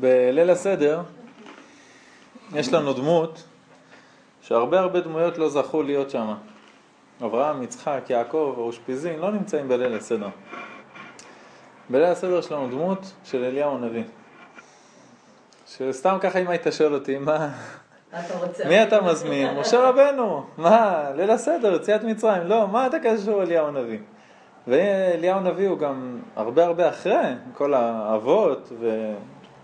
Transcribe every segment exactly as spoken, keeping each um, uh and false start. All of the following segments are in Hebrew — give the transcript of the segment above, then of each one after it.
בליל הסדר יש לנו דמות שהרבה הרבה דמויות לא זכו להיות שם. אברהם, יצחק, יעקב, אושפיזין לא נמצאים בליל הסדר. בליל הסדר שלנו דמות של אליהו הנביא. שסתם ככה אמא התשאל אותי, מה אתה רוצה? מי אתה מזמין? משה רבנו. מה? ליל הסדר, יציאת מצרים. לא, מה אתה קשור אליהו הנביא? ואליהו הנביא הוא גם הרבה הרבה אחרי כל האבות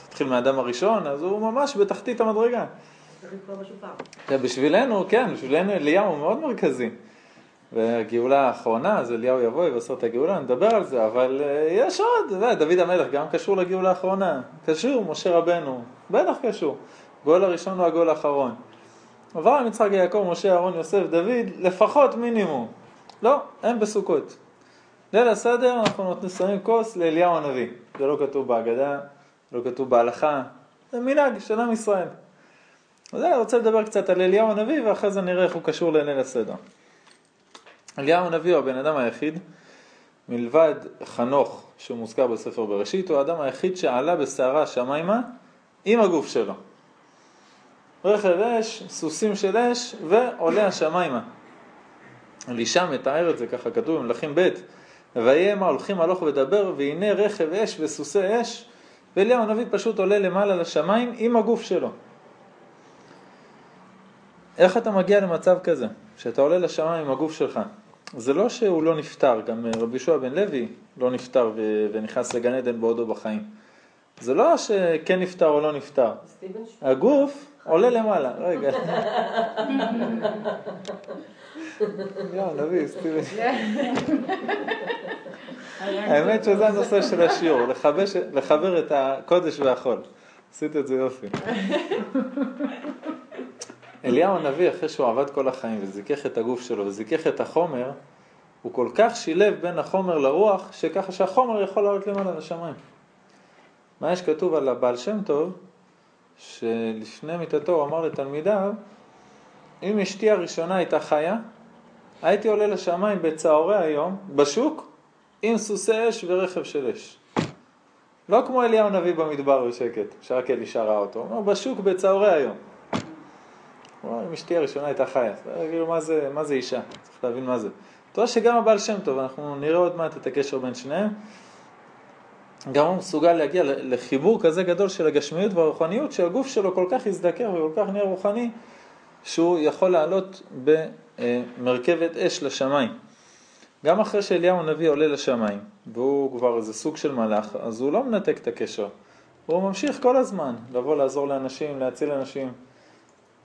ותתחיל מהאדם הראשון, אז הוא ממש בתחתית המדרגה. בשבילנו, כן, בשבילנו אליהו הוא מאוד מרכזי. והגאולה האחרונה, אז אליהו יבוא יבשר את הגאולה, נדבר על זה, אבל יש עוד, דוד המלך גם קשור לגאולה האחרונה, קשור, משה רבנו, בטח קשור. גאול הראשון הוא הגאול האחרון. אברהם, יצחק, יעקב, משה, אהרון, יוסף, דוד, לפחות מינימום. לא, הם בסוכות. ליל הסדר אנחנו נותנים כוס לאליהו הנביא. זה לא כתוב בהגדה, לא כתוב בהלכה, זה מנהג של עם ישראל. אז אני רוצה לדבר קצת על אליהו הנביא, ואחרי זה נראה איך הוא קשור לליל הסדר. אליהו הנביא הוא הבן אדם היחיד, מלבד חנוך שהוא מוזכר בספר בראשית, הוא האדם היחיד שעלה בשערה השמיימה עם הגוף שלו. רכב אש, סוסים של אש, ועולה השמיימה. אלישע מתאר את זה, ככה כתוב, מלכים ב' ויהמה הולכים הלוך ודבר, והנה רכב אש וסוסי אש, ואליהו הנביא פשוט עולה למעלה לשמיים עם הגוף שלו. איך אתה מגיע למצב כזה, שאתה עולה לשמיים עם הגוף שלך? זה לא שהוא לא נפטר, גם רבי יהושע בן לוי לא נפטר ו... ונכנס לגן עדן בעודו בחיים. זה לא שכן נפטר או לא נפטר. הגוף עולה למעלה, רגע. יאו, נביא, סטיבי. האמת שזה הנושא של השיעור, לחבר את הקודש והחול. עשית את זה יופי. אליהו הנביא, אחרי שהוא עבד כל החיים וזיקח את הגוף שלו וזיקח את החומר, הוא כל כך שילב בין החומר לרוח, שככה שהחומר יכול לעלות למעלה לשמיים. מה יש כתוב על הבעל שם טוב, שלפני מיטתו הוא אמר לתלמידיו, אם אשתי הראשונה הייתה חיה, הייתי עולה לשמיים בצהרי היום, בשוק, עם סוסי אש ורכב של אש. לא כמו אליהו הנביא במדבר בשקט, שרק אלישע ראה אותו, לא, בשוק בצהרי היום. אם אשתי הראשונה הייתה חיה, כאילו מה זה, מה זה אישה, צריך להבין מה זה. תראה שגם הבעל שם טוב, אנחנו נראה עוד מעט את הקשר בין שניהם, גם הוא מסוגל להגיע לחיבור כזה גדול של הגשמיות והרוחניות, שהגוף שלו כל כך יזדקר וכל כך נהיה רוחני, שהוא יכול לעלות במרכבת אש לשמיים. גם אחרי שאליהו הנביא עולה לשמיים, והוא כבר איזה סוג של מלאך, אז הוא לא מנתק את הקשר, הוא ממשיך כל הזמן לבוא לעזור לאנשים, להציל אנשים.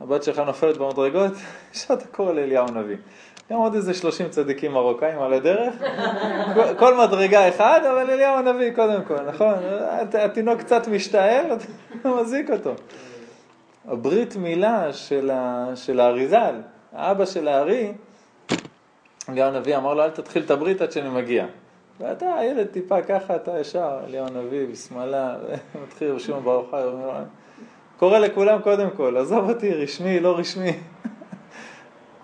הבת שלך נופלת במדרגות, שאתה קורא לאליהו הנביא. גם עוד איזה שלושים צדיקים מרוקאים על הדרך, כל מדרגה אחד, אבל אליהו הנביא קודם כל, נכון? התינוק קצת משתעל, אתה מזיק אותו. הברית מילה של האריזל, האבא של הארי, אליהו הנביא אמר לו, אל תתחיל את הברית עד שאני מגיע. ואתה, הילד טיפה ככה, אתה ישר, אליהו הנביא, בשמאלה, מתחיל רשום ברוך הוא, אומר לו, קורא לכולם קודם כל, עזוב אותי, רשמי, לא רשמי,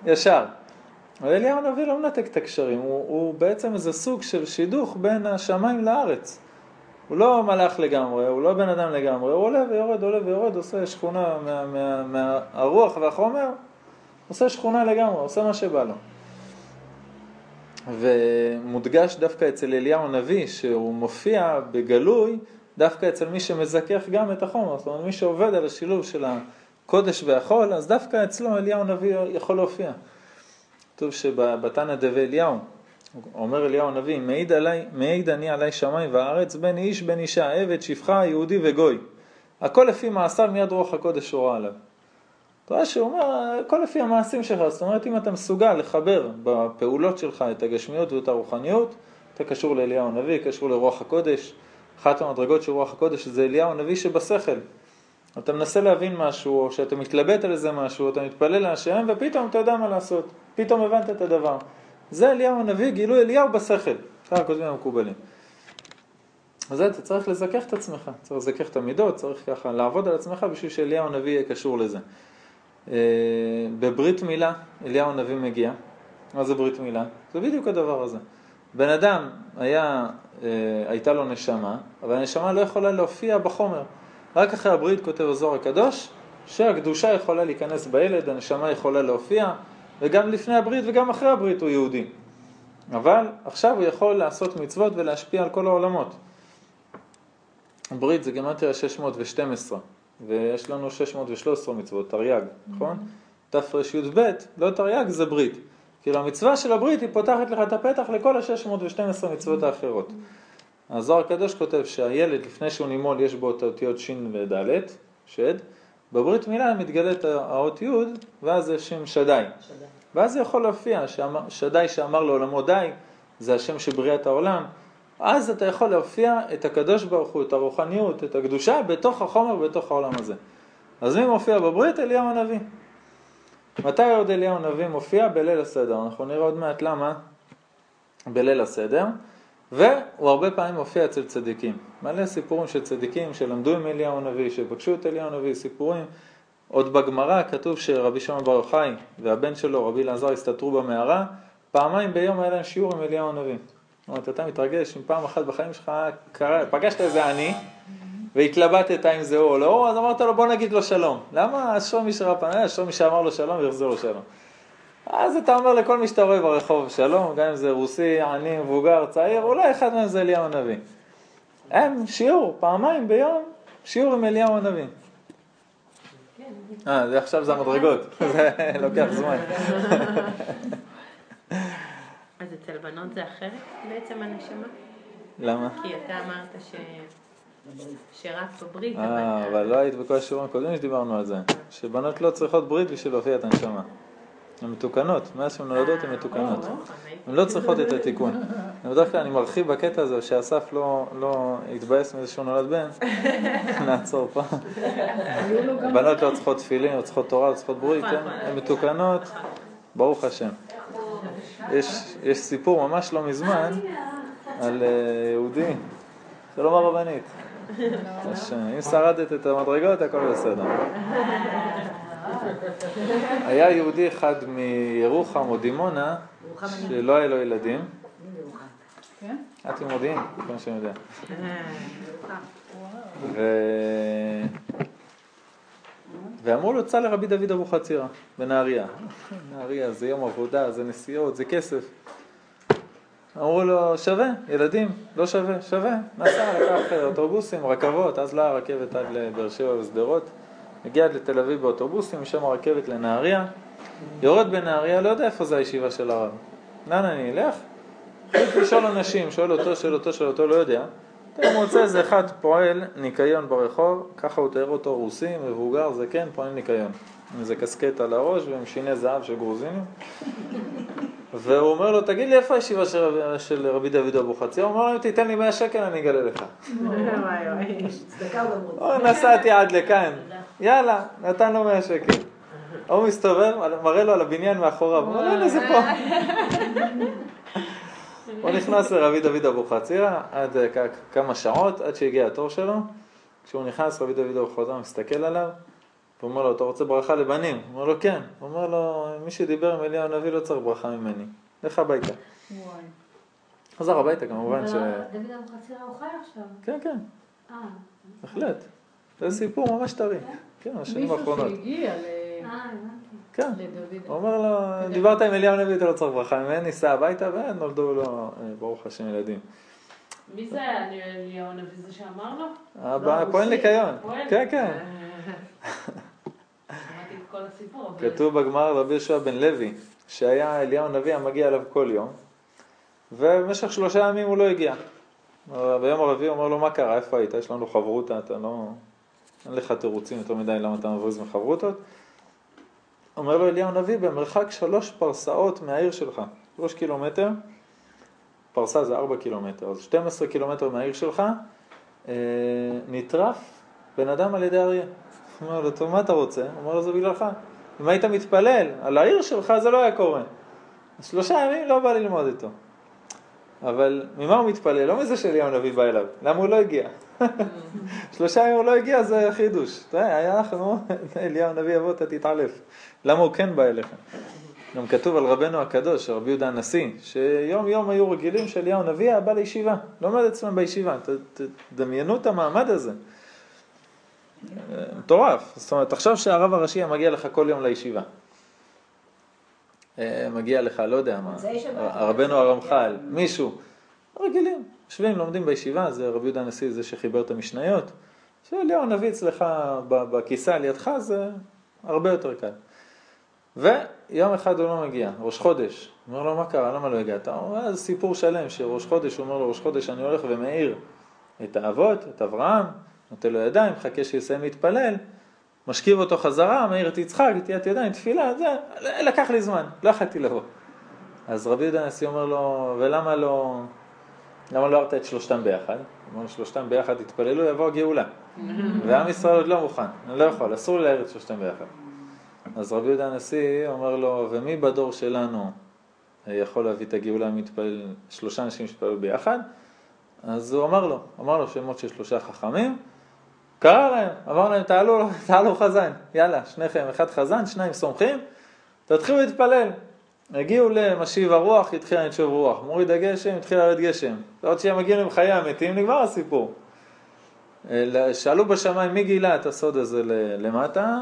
ישר. אבל אליהו הנביא לא מנתק את הקשרים, הוא, הוא בעצם איזה סוג של שידוך בין השמיים לארץ. הוא לא מלאך לגמרי, הוא לא בן אדם לגמרי, הוא עולה ויורד, עולה ויורד, עושה שכונה מה, מה, מה, הרוח והחומר, עושה שכונה לגמרי, עושה מה שבא לו. ומודגש דווקא אצל אליהו הנביא, שהוא מופיע בגלוי, דווקא אצל מי שמזכך גם את החומר, זאת אומרת, מי שעובד על השילוב של הקודש והחול, אז דווקא אצלו אליהו הנביא יכול להופיע. כתוב שבתנא דבי אליהו, אומר אליהו הנביא, מעיד, עלי, מעיד אני עלי שמיים והארץ, בין איש, בין אישה, עבד, שפחה, יהודי וגוי. הכל לפי מעשיו מיד רוח הקודש שורה עליו. אתה רואה שהוא אומר, הכל לפי המעשים שלך, זאת אומרת, אם אתה מסוגל לחבר בפעולות שלך את הגשמיות ואת הרוחניות, אתה קשור לאליהו הנביא, קשור לרוח הקודש. אחת המדרגות של רוח הקודש זה אליהו הנביא שבשכל. אתה מנסה להבין משהו, או שאתה מתלבט על איזה משהו, אתה מתפלל להשם, ופתאום אתה יודע מה לעשות. פתאום הבנת את הדבר. זה אליהו הנביא, גילו אליהו בשכל. ככה כותבים המקובלים. אז אתה צריך לזכך את עצמך, צריך לזכך את המידות, צריך ככה לעבוד על עצמך, בשביל שאליהו הנביא יהיה קשור לזה. בברית מילה, אליהו הנביא מגיע. מה זה ברית מילה? זה בדיוק הדבר הזה. בן אדם היה, הייתה לו נשמה, אבל הנשמה לא יכולה להופיע בחומר. רק אחרי הברית כותב הזוהר הקדוש, שהקדושה יכולה להיכנס בילד, הנשמה יכולה להופיע, וגם לפני הברית וגם אחרי הברית הוא יהודי. אבל עכשיו הוא יכול לעשות מצוות ולהשפיע על כל העולמות. הברית זה גימטריה שש מאות ושתים עשרה, ויש לנו שש מאות ושלוש עשרה מצוות, תרי"ג, נכון? תר"ב, לא תרי"ג, זה ברית. כאילו המצווה של הברית היא פותחת לך את הפתח לכל ה-שש מאות ושתים עשרה מצוות האחרות. הזוהר הקדוש כותב שהילד לפני שהוא נימול יש בו את האותיות שין וד' שד, בברית מילה מתגלית האות יוד, ואז זה שם שדי. שדי. ואז זה יכול להופיע, שדי שאמר לעולמו די, זה השם שבריאה את העולם, אז אתה יכול להופיע את הקדוש ברוך הוא, את הרוחניות, את הקדושה, בתוך החומר, בתוך העולם הזה. אז מי מופיע בברית? אליהו הנביא. מתי עוד אליהו הנביא מופיע? בליל הסדר. אנחנו נראה עוד מעט למה בליל הסדר. והוא הרבה פעמים מופיע אצל צדיקים. מלא סיפורים של צדיקים שלמדו עם אליהו הנביא, שבקשו את אליהו הנביא, סיפורים. עוד בגמרא כתוב שרבי שמעון בר יוחאי והבן שלו, רבי אלעזר, הסתתרו במערה, פעמיים ביום היה להם שיעור עם אליהו הנביא. זאת אומרת, אתה מתרגש, אם פעם אחת בחיים שלך קרה, פגשת איזה אני, והתלבטת אם זה הוא או לא, אז אמרת לו בוא נגיד לו שלום. למה? השומי שרפנה, השומי שאמר לו שלום, יחזור לו שלום. אז אתה אומר לכל מי שאתה רואה ברחוב שלום, גם אם זה רוסי, עני, מבוגר, צעיר, אולי אחד מהם זה אליהו הנביא. הם שיעור, פעמיים ביום, שיעור עם אליהו הנביא. אה, זה עכשיו זה המדרגות, זה לוקח זמן. אז אצל בנות זה אחרת בעצם הנשמה? למה? כי אתה אמרת ש... שרק בברית. אה, אבל לא היית בכל השיעורים הקודמים שדיברנו על זה, שבנות לא צריכות ברית בשביל להופיע את הנשמה. הן מתוקנות, מאז שהן נולדות הן מתוקנות. הן לא צריכות את התיקון. אני בדרך כלל אני מרחיב בקטע הזה, שאסף לא יתבאס מאיזה שהוא נולד בן. נעצור פה. בנות לא צריכות תפילים, לא צריכות תורה, לא צריכות ברית, הן מתוקנות. ברוך השם. יש סיפור ממש לא מזמן על יהודי. שלום הרבנית. אם שרדת את המדרגות, הכל בסדר. היה יהודי אחד מירוחם או דימונה שלא היה לו ילדים. את עם מודיעין, כמו שאני יודע. ואמרו לו, צא לרבי דוד אבוחצירא בנהריה. נהריה זה יום עבודה, זה נסיעות, זה כסף. אמרו לו, שווה, ילדים, לא שווה, שווה. נסע, לקח אוטובוסים, רכבות, אז לא הרכבת עד לבאר שבע ושדרות. הגיע לתל אביב באוטובוסים, משם הרכבת לנהריה, יורד בנהריה, לא יודע איפה זה הישיבה של הרב. לאן אני אלך? חייב לשאול אנשים, שואל אותו, שואל אותו, שואל אותו, לא יודע. אתה מוצא איזה אחד פועל ניקיון ברחוב, ככה הוא תאר אותו רוסי, מבוגר, זה כן, פועל ניקיון. עם איזה קסקט על הראש ועם שיני זהב של גרוזינים. והוא אומר לו, תגיד לי איפה הישיבה של רבי, של רבי דוד אבוחצירא? הוא אומר לו, תיתן לי מאה שקל, אני אגלה לך. נסעתי עד לכאן. יאללה, נתן לו מאה שקל. הוא מסתובב, מראה לו על הבניין מאחוריו. הוא אומר, לא, זה פה. הוא נכנס לרבי דוד אבוחצירא עד כמה שעות, עד שהגיע התור שלו. כשהוא נכנס, רבי דוד אבוחצירא מסתכל עליו. הוא אומר לו, אתה רוצה ברכה לבנים? הוא אומר לו, כן. הוא אומר לו, מי שדיבר עם אליהו הנביא לא צריך ברכה ממני. לך הביתה. וואי. חזר הביתה כמובן ש... דוד אבוחצירא הוא חי עכשיו. כן, כן. אה. בהחלט. זה סיפור ממש טרי. כן, השנים האחרונות. מישהו שהגיע ל... אה, כן. הוא אומר לו, דיברת עם אליהו הנביא, אתה לא צריך ברכה ממני, סע הביתה, ונולדו לו, ברוך השם, ילדים. מי זה אליהו הנביא זה שאמר לו? הפועל ניקיון. כן, כן. כתוב בגמרא רבי יהושע בן לוי שהיה אליהו הנביא המגיע אליו כל יום ובמשך שלושה ימים הוא לא הגיע. ביום הרביעי הוא אומר לו מה קרה, איפה היית? יש לנו חברותה, אתה לא... אין לך תירוצים יותר מדי למה אתה מבריז מחברותות. אומר לו אליהו הנביא במרחק שלוש פרסאות מהעיר שלך, שלוש קילומטר, פרסא זה ארבע קילומטר, אז שתים עשרה קילומטר מהעיר שלך נטרף בן אדם על ידי אריה. הוא אומר לו, טוב, מה אתה רוצה? הוא אומר לו, זה בגללך. אם היית מתפלל על העיר שלך, זה לא היה קורה. שלושה ימים לא בא ללמוד איתו. אבל ממה הוא מתפלל? לא מזה שאליהו הנביא בא אליו. למה הוא לא הגיע? שלושה ימים הוא לא הגיע, זה חידוש. היה אנחנו, אליהו הנביא יבוא, אתה תתעלף. למה הוא כן בא אליך? גם כתוב על רבנו הקדוש, רבי יהודה הנשיא, שיום יום היו רגילים שאליהו הנביא היה בא לישיבה. לומד עצמם בישיבה. דמיינו את המעמד הזה. מטורף. זאת אומרת, תחשוב שהרב הראשי מגיע לך כל יום לישיבה. מגיע לך, לא יודע מה, הרבנו הרמח"ל, מישהו. רגילים, יושבים, לומדים בישיבה, זה רבי יהודה הנשיא, זה שחיבר את המשניות. שאליהו הנביא אצלך בכיסא לידך, זה הרבה יותר קל. ויום אחד הוא לא מגיע, ראש חודש. הוא אומר לו, מה קרה? למה לא הגעת? הוא אומר, זה סיפור שלם שראש חודש, הוא אומר לו, ראש חודש, אני הולך ומאיר את האבות, את אברהם, נותן לו ידיים, חכה שיסיים להתפלל, משכיב אותו חזרה, מאיר את יצחק, תהיית ידיים, תפילה, זה, לקח לי זמן, לא יכולתי לבוא. אז רבי יהודה הנשיא אומר לו, ולמה לא, למה לא הרת את שלושתם ביחד? אמרנו, שלושתם ביחד התפללו, יבוא הגאולה. ועם ישראל עוד לא מוכן, אני לא יכול, אסור להעיר את שלושתם ביחד. אז רבי יהודה הנשיא אומר לו, ומי בדור שלנו יכול להביא את הגאולה מתפלל, שלושה אנשים שפעלו ביחד? אז הוא אמר לו, אמר לו שמות של שלושה חכמים, קרא להם, אמר להם, תעלו, תעלו חזן, יאללה, שניכם, אחד חזן, שניים סומכים, תתחילו להתפלל. הגיעו למשיב הרוח, התחילה לתשוב רוח, מוריד הגשם, התחילה לרד גשם. עוד שהם מגיעים עם חיי המתים, נגמר הסיפור. שאלו בשמיים, מי גילה את הסוד הזה למטה?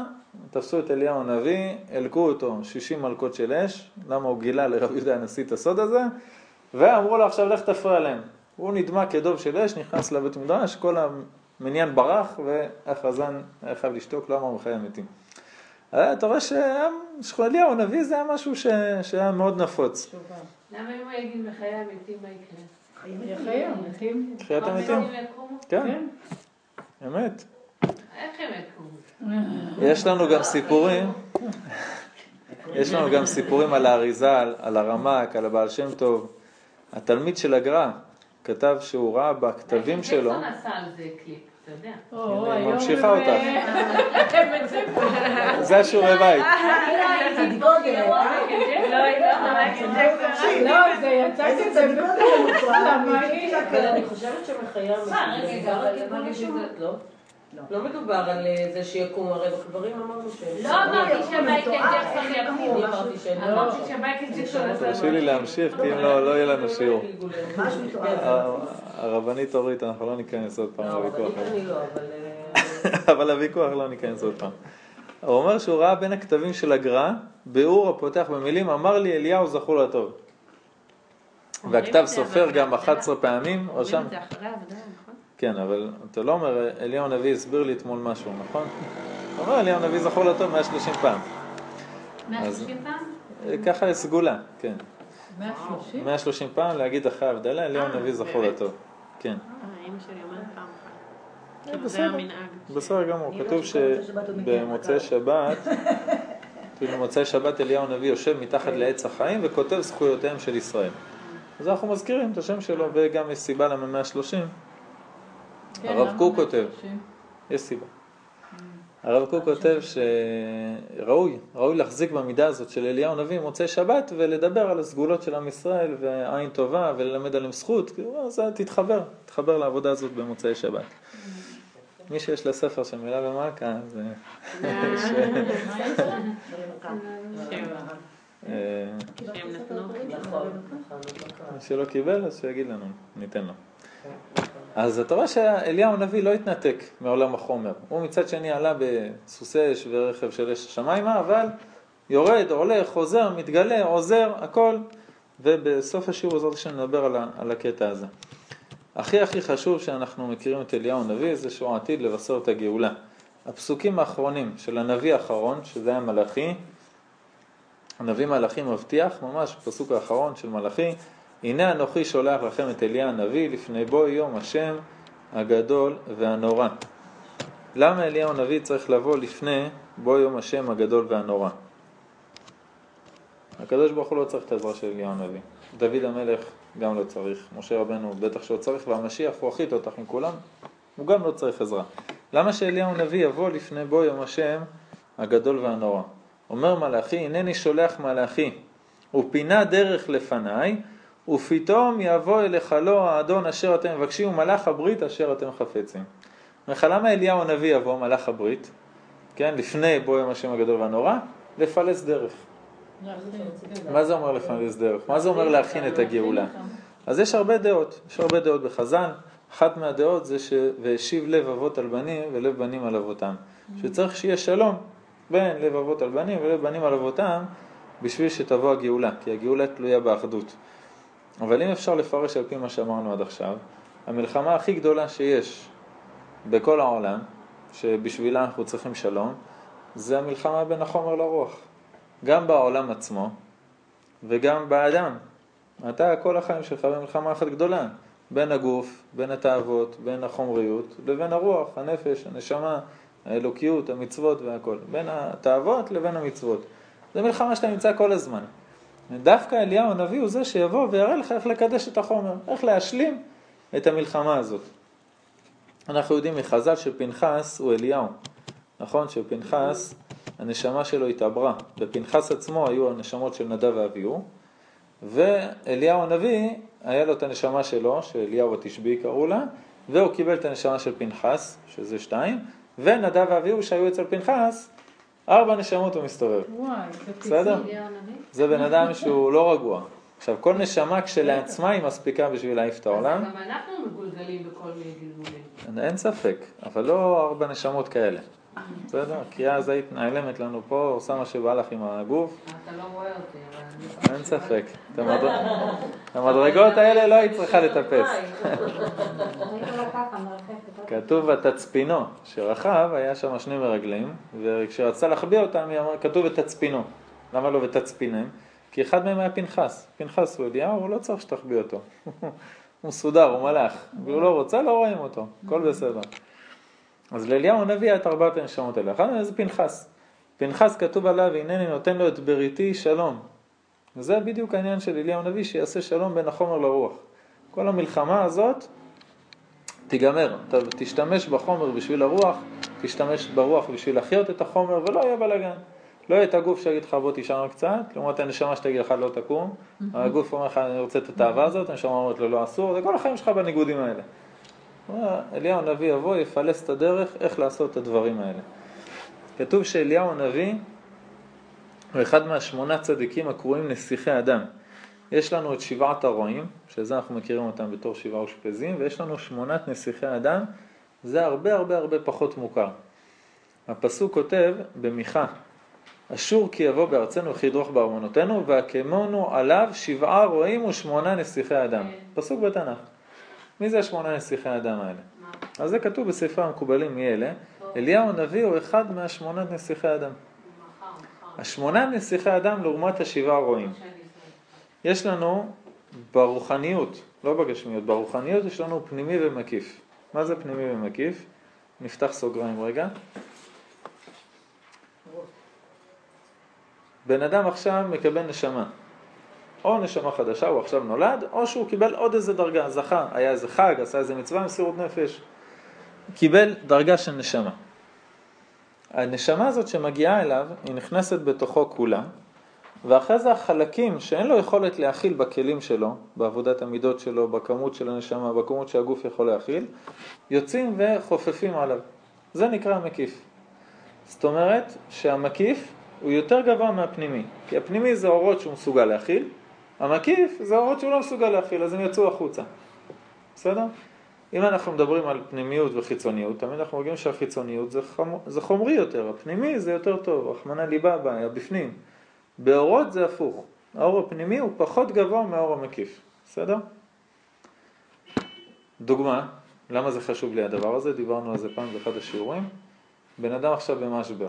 תפסו את אליהו הנביא, אלקו אותו שישים מלכות של אש, למה הוא גילה לרבי יהודה הנשיא את הסוד הזה, ואמרו לו, עכשיו לך תפריע להם. הוא נדמה כדוב של אש, נכנס לבית מדרש, כל המניין ברח, והחזן חייב לשתוק, לא אמר מחיי המתים. אתה רואה שאליהו הנביא זה היה משהו שהיה מאוד נפוץ. למה אם הוא יגיד מחיי המתים, מה יקרה? מחיי המתים? מחיי המתים? כן, אמת. איך הם יקרו? יש לנו גם סיפורים, יש לנו גם סיפורים על האריז"ל, על הרמ"ק, על הבעל שם טוב. התלמיד של הגר"א כתב שהוא ראה בכתבים שלו. איך זה נעשה על זה קליפ? היא ממשיכה אותך. זה השיעורי בית. אני חושבת שמחייה לא מדובר על זה שיקום, הרי בקברים אמרנו ש... לא אמרתי שמייקל ג'קסון יקום, אמרתי ש... אמרתי שמייקל ג'קסון... תרשי לי להמשיך, כי אם לא, לא יהיה לנו שיעור. הרבנית אורית, אנחנו לא ניכנס עוד פעם לוויכוח. אבל הוויכוח לא ניכנס עוד פעם. הוא אומר שהוא ראה בין הכתבים של הגר"א, ביאור הפותח במילים, אמר לי אליהו זכור לטוב. והכתב סופר גם אחת עשרה פעמים, או שם... זה אחרי העבודה. כן, אבל אתה לא אומר, אליהו הנביא הסביר לי אתמול משהו, נכון? אתה אומר, אליהו הנביא זכור לטוב מאה ושלושים פעם. מאה ושלושים פעם? ככה סגולה, כן. מאה ושלושים? מאה ושלושים פעם להגיד אחרי הבדלה, אליהו הנביא זכור לטוב. כן. האמא שלי אומרת פעם אחת. בסדר, בסדר גמור. כתוב שבמוצאי שבת, במוצאי שבת אליהו הנביא יושב מתחת לעץ החיים וכותב זכויותיהם של ישראל. אז אנחנו מזכירים את השם שלו, וגם יש סיבה למה מאה ושלושים. הרב קוק כותב, יש סיבה. הרב קוק כותב שראוי, ראוי להחזיק במידה הזאת של אליהו הנביא מוצאי שבת ולדבר על הסגולות של עם ישראל ועין טובה וללמד עליהם זכות, אז תתחבר, תתחבר לעבודה הזאת במוצאי שבת. מי שיש לה ספר של מילה ומלכה, זה... מי שלא קיבל, אז שיגיד לנו, ניתן לו. אז אתה רואה שאליהו הנביא לא התנתק מעולם החומר. הוא מצד שני עלה בסוסי אש ורכב של אש השמיימה, אבל יורד, הולך, חוזר, מתגלה, עוזר, הכל. ובסוף השיעור הזאת שנדבר על, על הקטע הזה. הכי הכי חשוב שאנחנו מכירים את אליהו הנביא זה שהוא עתיד לבשר את הגאולה. הפסוקים האחרונים של הנביא האחרון, שזה היה מלאכי, הנביא מלאכי מבטיח, ממש פסוק האחרון של מלאכי, הנה אנוכי שולח לכם את אליהו הנביא לפני בוא יום השם הגדול והנורא. למה אליהו הנביא צריך לבוא לפני בוא יום השם הגדול והנורא? הקדוש ברוך הוא לא צריך את העזרה של אליהו הנביא. דוד המלך גם לא צריך. משה רבנו בטח שהוא צריך, והמשיח הוא הכי תותח מכולם. הוא גם לא צריך עזרה. למה שאליהו הנביא יבוא לפני בוא יום השם הגדול והנורא? אומר מלאכי, הנני שולח מלאכי. הוא פינה דרך לפניי, ופתאום יבוא אליך לא האדון אשר אתם מבקשים ומלאך הברית אשר אתם חפצים. למה אליהו הנביא יבוא מלאך הברית? כן, לפני בוא יום השם הגדול והנורא, לפלס דרך. מה זה אומר לפלס דרך? מה זה אומר להכין את הגאולה? אז יש הרבה דעות, יש הרבה דעות בחז"ל, אחת מהדעות זה ש... והשיב לב אבות על בנים ולב בנים על אבותם. שצריך שיהיה שלום בין לב אבות על בנים ולב בנים על אבותם, בשביל שתבוא הגאולה, כי הגאולה תלויה באחדות. אבל אם אפשר לפרש על פי מה שאמרנו עד עכשיו, המלחמה הכי גדולה שיש בכל העולם, שבשבילה אנחנו צריכים שלום, זה המלחמה בין החומר לרוח. גם בעולם עצמו וגם באדם. אתה כל החיים שלך במלחמה אחת גדולה, בין הגוף, בין התאוות, בין החומריות, לבין הרוח, הנפש, הנשמה, האלוקיות, המצוות והכל. בין התאוות לבין המצוות. זה מלחמה שאתה נמצא כל הזמן. דווקא אליהו הנביא הוא זה שיבוא ויראה לך איך לקדש את החומר, איך להשלים את המלחמה הזאת. אנחנו יודעים מחז"ל שפנחס הוא אליהו. נכון שפנחס, הנשמה שלו התעברה. בפנחס עצמו היו הנשמות של נדב ואביהו, ואליהו הנביא היה לו את הנשמה שלו, שאליהו התשבי קראו לה, והוא קיבל את הנשמה של פנחס, שזה שתיים, ונדב ואביהו שהיו אצל פנחס, ארבע נשמות הוא מסתובב. וואי, בסדר? זה בן אדם שהוא לא רגוע. עכשיו, כל נשמה כשלעצמה היא מספיקה בשביל להעיף את העולם. אז גם אנחנו מגולגלים בכל מיני גלגולים. אין ספק, אבל לא ארבע נשמות כאלה. בסדר? כי אז היית נעלמת לנו פה, עושה מה שבא לך עם הגוף. אתה לא רואה אותי. אין ספק. המדרגות האלה לא היית צריכה לטפס. כתוב בתצפינו, שרחב היה שם שני מרגלים, וכשרצה להחביא אותם, כתוב בתצפינו. למה לא בתצפינים? כי אחד מהם היה פנחס. פנחס הוא אליהו, הוא לא צריך שתחביא אותו. הוא סודר, הוא מלאך. והוא לא רוצה, לא רואים אותו. הכל בסדר. אז לאליהו הנביא את ארבעת הנשמות האלה. אחד מהם זה פנחס. פנחס כתוב עליו, הנני נותן לו את בריתי שלום. וזה בדיוק העניין של אליהו הנביא, שיעשה שלום בין החומר לרוח. כל המלחמה הזאת תיגמר. אתה תשתמש בחומר בשביל הרוח, תשתמש ברוח בשביל לחיות את החומר, ולא יהיה בלגן. לא יהיה את הגוף שיגיד לך בוא תישאר קצת, לעומת הנשמה שתגיד לך לא תקום, הגוף אומר לך אני רוצה את התאווה הזאת, הנשמה אומרת לו לא אסור, זה כל החיים שלך בניגודים האלה. אליהו הנביא יבוא, יפלס את הדרך איך לעשות את הדברים האלה. כתוב שאליהו הנביא הוא אחד מהשמונה צדיקים הקרואים נסיכי אדם. יש לנו את שבעת הרועים, שזה אנחנו מכירים אותם בתור שבעה אושפזים, ויש לנו שמונת נסיכי אדם, זה הרבה הרבה הרבה פחות מוכר. הפסוק כותב במיכה, אשור כי יבוא בארצנו וכידרוך בארמונותינו, והקמונו עליו שבעה רועים ושמונה נסיכי אדם. פסוק בתנ"ך. מי זה השמונה נסיכי האדם האלה? מה? אז זה כתוב בספר המקובלים מי אלה. אליהו הנביא הוא אחד מהשמונה נסיכי האדם. השמונה נסיכי האדם לעומת השבעה רועים. יש לנו ברוחניות, לא בגשמיות, ברוחניות יש לנו פנימי ומקיף. מה זה פנימי ומקיף? נפתח סוגריים רגע. בן אדם עכשיו מקבל נשמה. או נשמה חדשה, הוא עכשיו נולד, או שהוא קיבל עוד איזה דרגה, זכה, היה איזה חג, עשה איזה מצווה, מסירות נפש. קיבל דרגה של נשמה. הנשמה הזאת שמגיעה אליו, היא נכנסת בתוכו כולה, ואחרי זה החלקים שאין לו יכולת להכיל בכלים שלו, בעבודת המידות שלו, בכמות של הנשמה, בכמות שהגוף יכול להכיל, יוצאים וחופפים עליו. זה נקרא מקיף. זאת אומרת שהמקיף הוא יותר גבוה מהפנימי, כי הפנימי זה אורות שהוא מסוגל להכיל, המקיף זה אורות שהוא לא מסוגל להכיל, אז הם יצאו החוצה. בסדר? אם אנחנו מדברים על פנימיות וחיצוניות, תמיד אנחנו מגיעים שהחיצוניות זה, חמור, זה חומרי יותר, הפנימי זה יותר טוב, רחמנה ליבה בעיה, בפנים. באורות זה הפוך, האור הפנימי הוא פחות גבוה מהאור המקיף. בסדר? דוגמה, למה זה חשוב לי הדבר הזה? דיברנו על זה פעם באחד השיעורים. בן אדם עכשיו במשבר.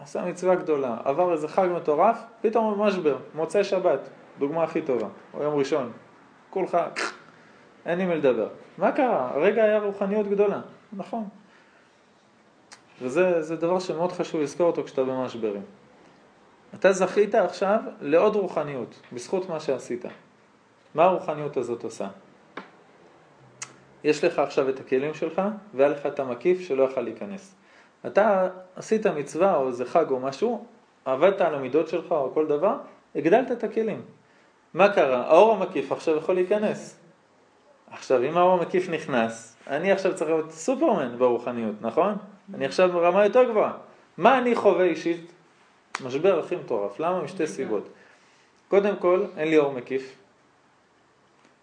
עשה מצווה גדולה, עבר איזה חג מטורף, פתאום במשבר, מוצאי שבת, דוגמה הכי טובה, או יום ראשון, כולך, אין לי מה לדבר. מה קרה? הרגע היה רוחניות גדולה, נכון. וזה זה דבר שמאוד חשוב לזכור אותו כשאתה במשברים. אתה זכית עכשיו לעוד רוחניות, בזכות מה שעשית. מה הרוחניות הזאת עושה? יש לך עכשיו את הכלים שלך, והיה לך את המקיף שלא יכל להיכנס. אתה עשית מצווה או איזה חג או משהו, עבדת על המידות שלך או כל דבר, הגדלת את הכלים. מה קרה? האור המקיף עכשיו יכול להיכנס. עכשיו, אם האור המקיף נכנס, אני עכשיו צריך להיות סופרמן ברוחניות, נכון? אני עכשיו ברמה יותר גבוהה. מה אני חווה אישית? משבר הכי מטורף. למה? משתי סיבות. קודם כל, אין לי אור מקיף,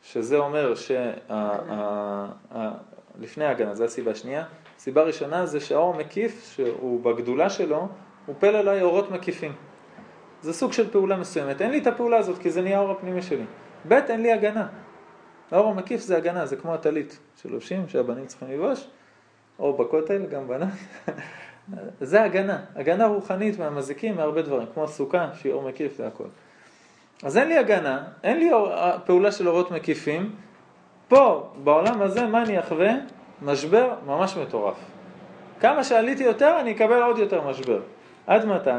שזה אומר שה... לפני ההגנה, זו הסיבה השנייה. הסיבה הראשונה זה שהאור מקיף, שהוא בגדולה שלו, הוא פל עליי אורות מקיפים. זה סוג של פעולה מסוימת. אין לי את הפעולה הזאת, כי זה נהיה האור הפנימי שלי. ב' אין לי הגנה. האור המקיף זה הגנה, זה כמו הטלית שלובשים, שהבנים צריכים לבוש, או בכותל, גם בנה. זה הגנה. הגנה רוחנית מהמזיקים, מהרבה דברים, כמו סוכה, שהיא אור מקיף, זה הכל. אז אין לי הגנה, אין לי פעולה של אורות מקיפים. פה, בעולם הזה, מה אני אחווה? משבר ממש מטורף. כמה שעליתי יותר, אני אקבל עוד יותר משבר. עד מתי?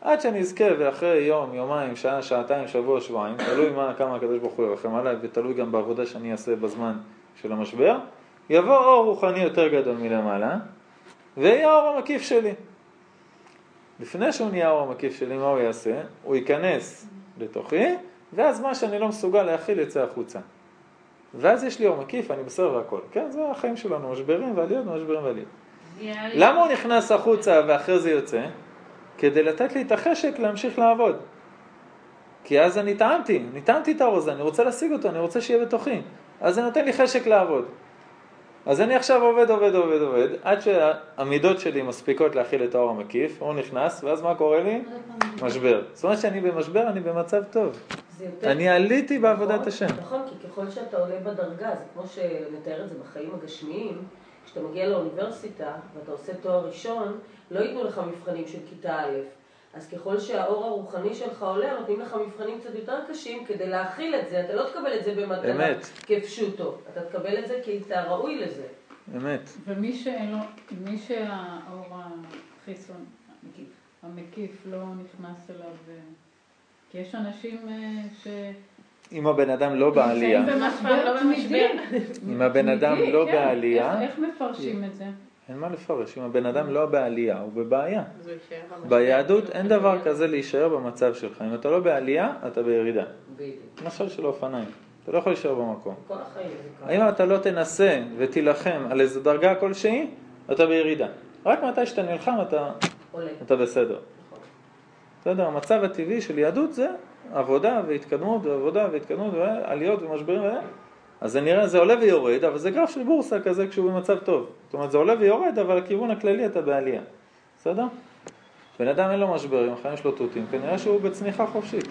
עד שאני אזכה, ואחרי יום, יומיים, שעה, שעתיים, שבוע, שבועיים, תלוי מה, כמה הקדוש ברוך הוא ירחם עליי, ותלוי גם בעבודה שאני אעשה בזמן של המשבר, יבוא אור רוחני יותר גדול מלמעלה, ויהיה האור המקיף שלי. לפני שהוא נהיה האור המקיף שלי, מה הוא יעשה? הוא ייכנס לתוכי, ואז מה שאני לא מסוגל להכיל יצא החוצה. ואז יש לי אור מקיף, אני בסדר והכל. כן, זה החיים שלנו, משברים ועליות, משברים ועליות. למה הוא נכנס החוצה ואחרי זה יוצא? כדי לתת לי את החשק להמשיך לעבוד. כי אז אני טעמתי, אני טעמתי את האור הזה, אני רוצה להשיג אותו, אני רוצה שיהיה בתוכי. אז זה נותן לי חשק לעבוד. אז אני עכשיו עובד, עובד, עובד, עובד, עד שהמידות שלי מספיקות להכיל את האור המקיף, הוא נכנס, ואז מה קורה לי? משבר. זאת אומרת שאני במשבר, אני במצב טוב. אני עליתי בעבודת השם. נכון, כי ככל שאתה עולה בדרגה, זה כמו שנתאר את זה בחיים הגשמיים, כשאתה מגיע לאוניברסיטה ואתה עושה תואר ראשון, לא ייתנו לך מבחנים של כיתה א', אז ככל שהאור הרוחני שלך עולה, נותנים לך מבחנים קצת יותר קשים כדי להכיל את זה. אתה לא תקבל את זה במתנה כפשוטו. אתה תקבל את זה כי אתה ראוי לזה. אמת. ומי שאלו, מי שהאור החיסון, המקיף, לא נכנס אליו, כי יש אנשים ש... אם הבן אדם לא בעלייה. אם הבן אדם לא בעלייה. איך מפרשים את זה? אין מה לפרש, אם הבן אדם לא בעלייה, הוא בבעיה. ביהדות אין דבר כזה להישאר במצב שלך. אם אתה לא בעלייה, אתה בירידה. למשל של אופניים. אתה לא יכול להישאר במקום. אם אתה לא תנסה ותילחם על איזו דרגה כלשהי, אתה בירידה. רק מתי שאתה נלחם, אתה בסדר. בסדר, המצב הטבעי של יהדות זה עבודה והתקדמות ועבודה והתקדמות ועליות ומשברים ועליה. אז זה נראה, זה עולה ויורד, אבל זה גרף של בורסה כזה כשהוא במצב טוב. זאת אומרת, זה עולה ויורד, אבל הכיוון הכללי אתה בעלייה. בסדר? בן אדם אין לו משברים, החיים שלו תותים, כנראה שהוא בצניחה חופשית.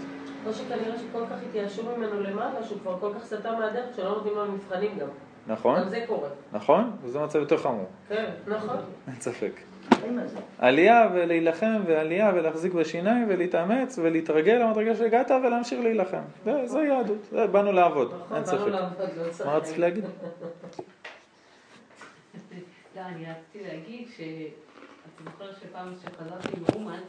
לא שכנראה שכל כך התייאשו ממנו למעלה, שהוא כבר כל כך סתם מהדרך, שלא נותנים לו מבחנים גם. נכון. גם זה קורה. נכון? וזה מצב יותר חמור. כן, נכון. אין ספק. עלייה ולהילחם, ועלייה ולהחזיק בשיניים, ולהתאמץ, ולהתרגל למדרגה שהגעת, ולהמשיך להילחם. זה יהדות. באנו לעבוד, אין ספק. מה רציתי להגיד? לא, אני רציתי להגיד שאתה זוכר שפעם שחזרתי עם אומן,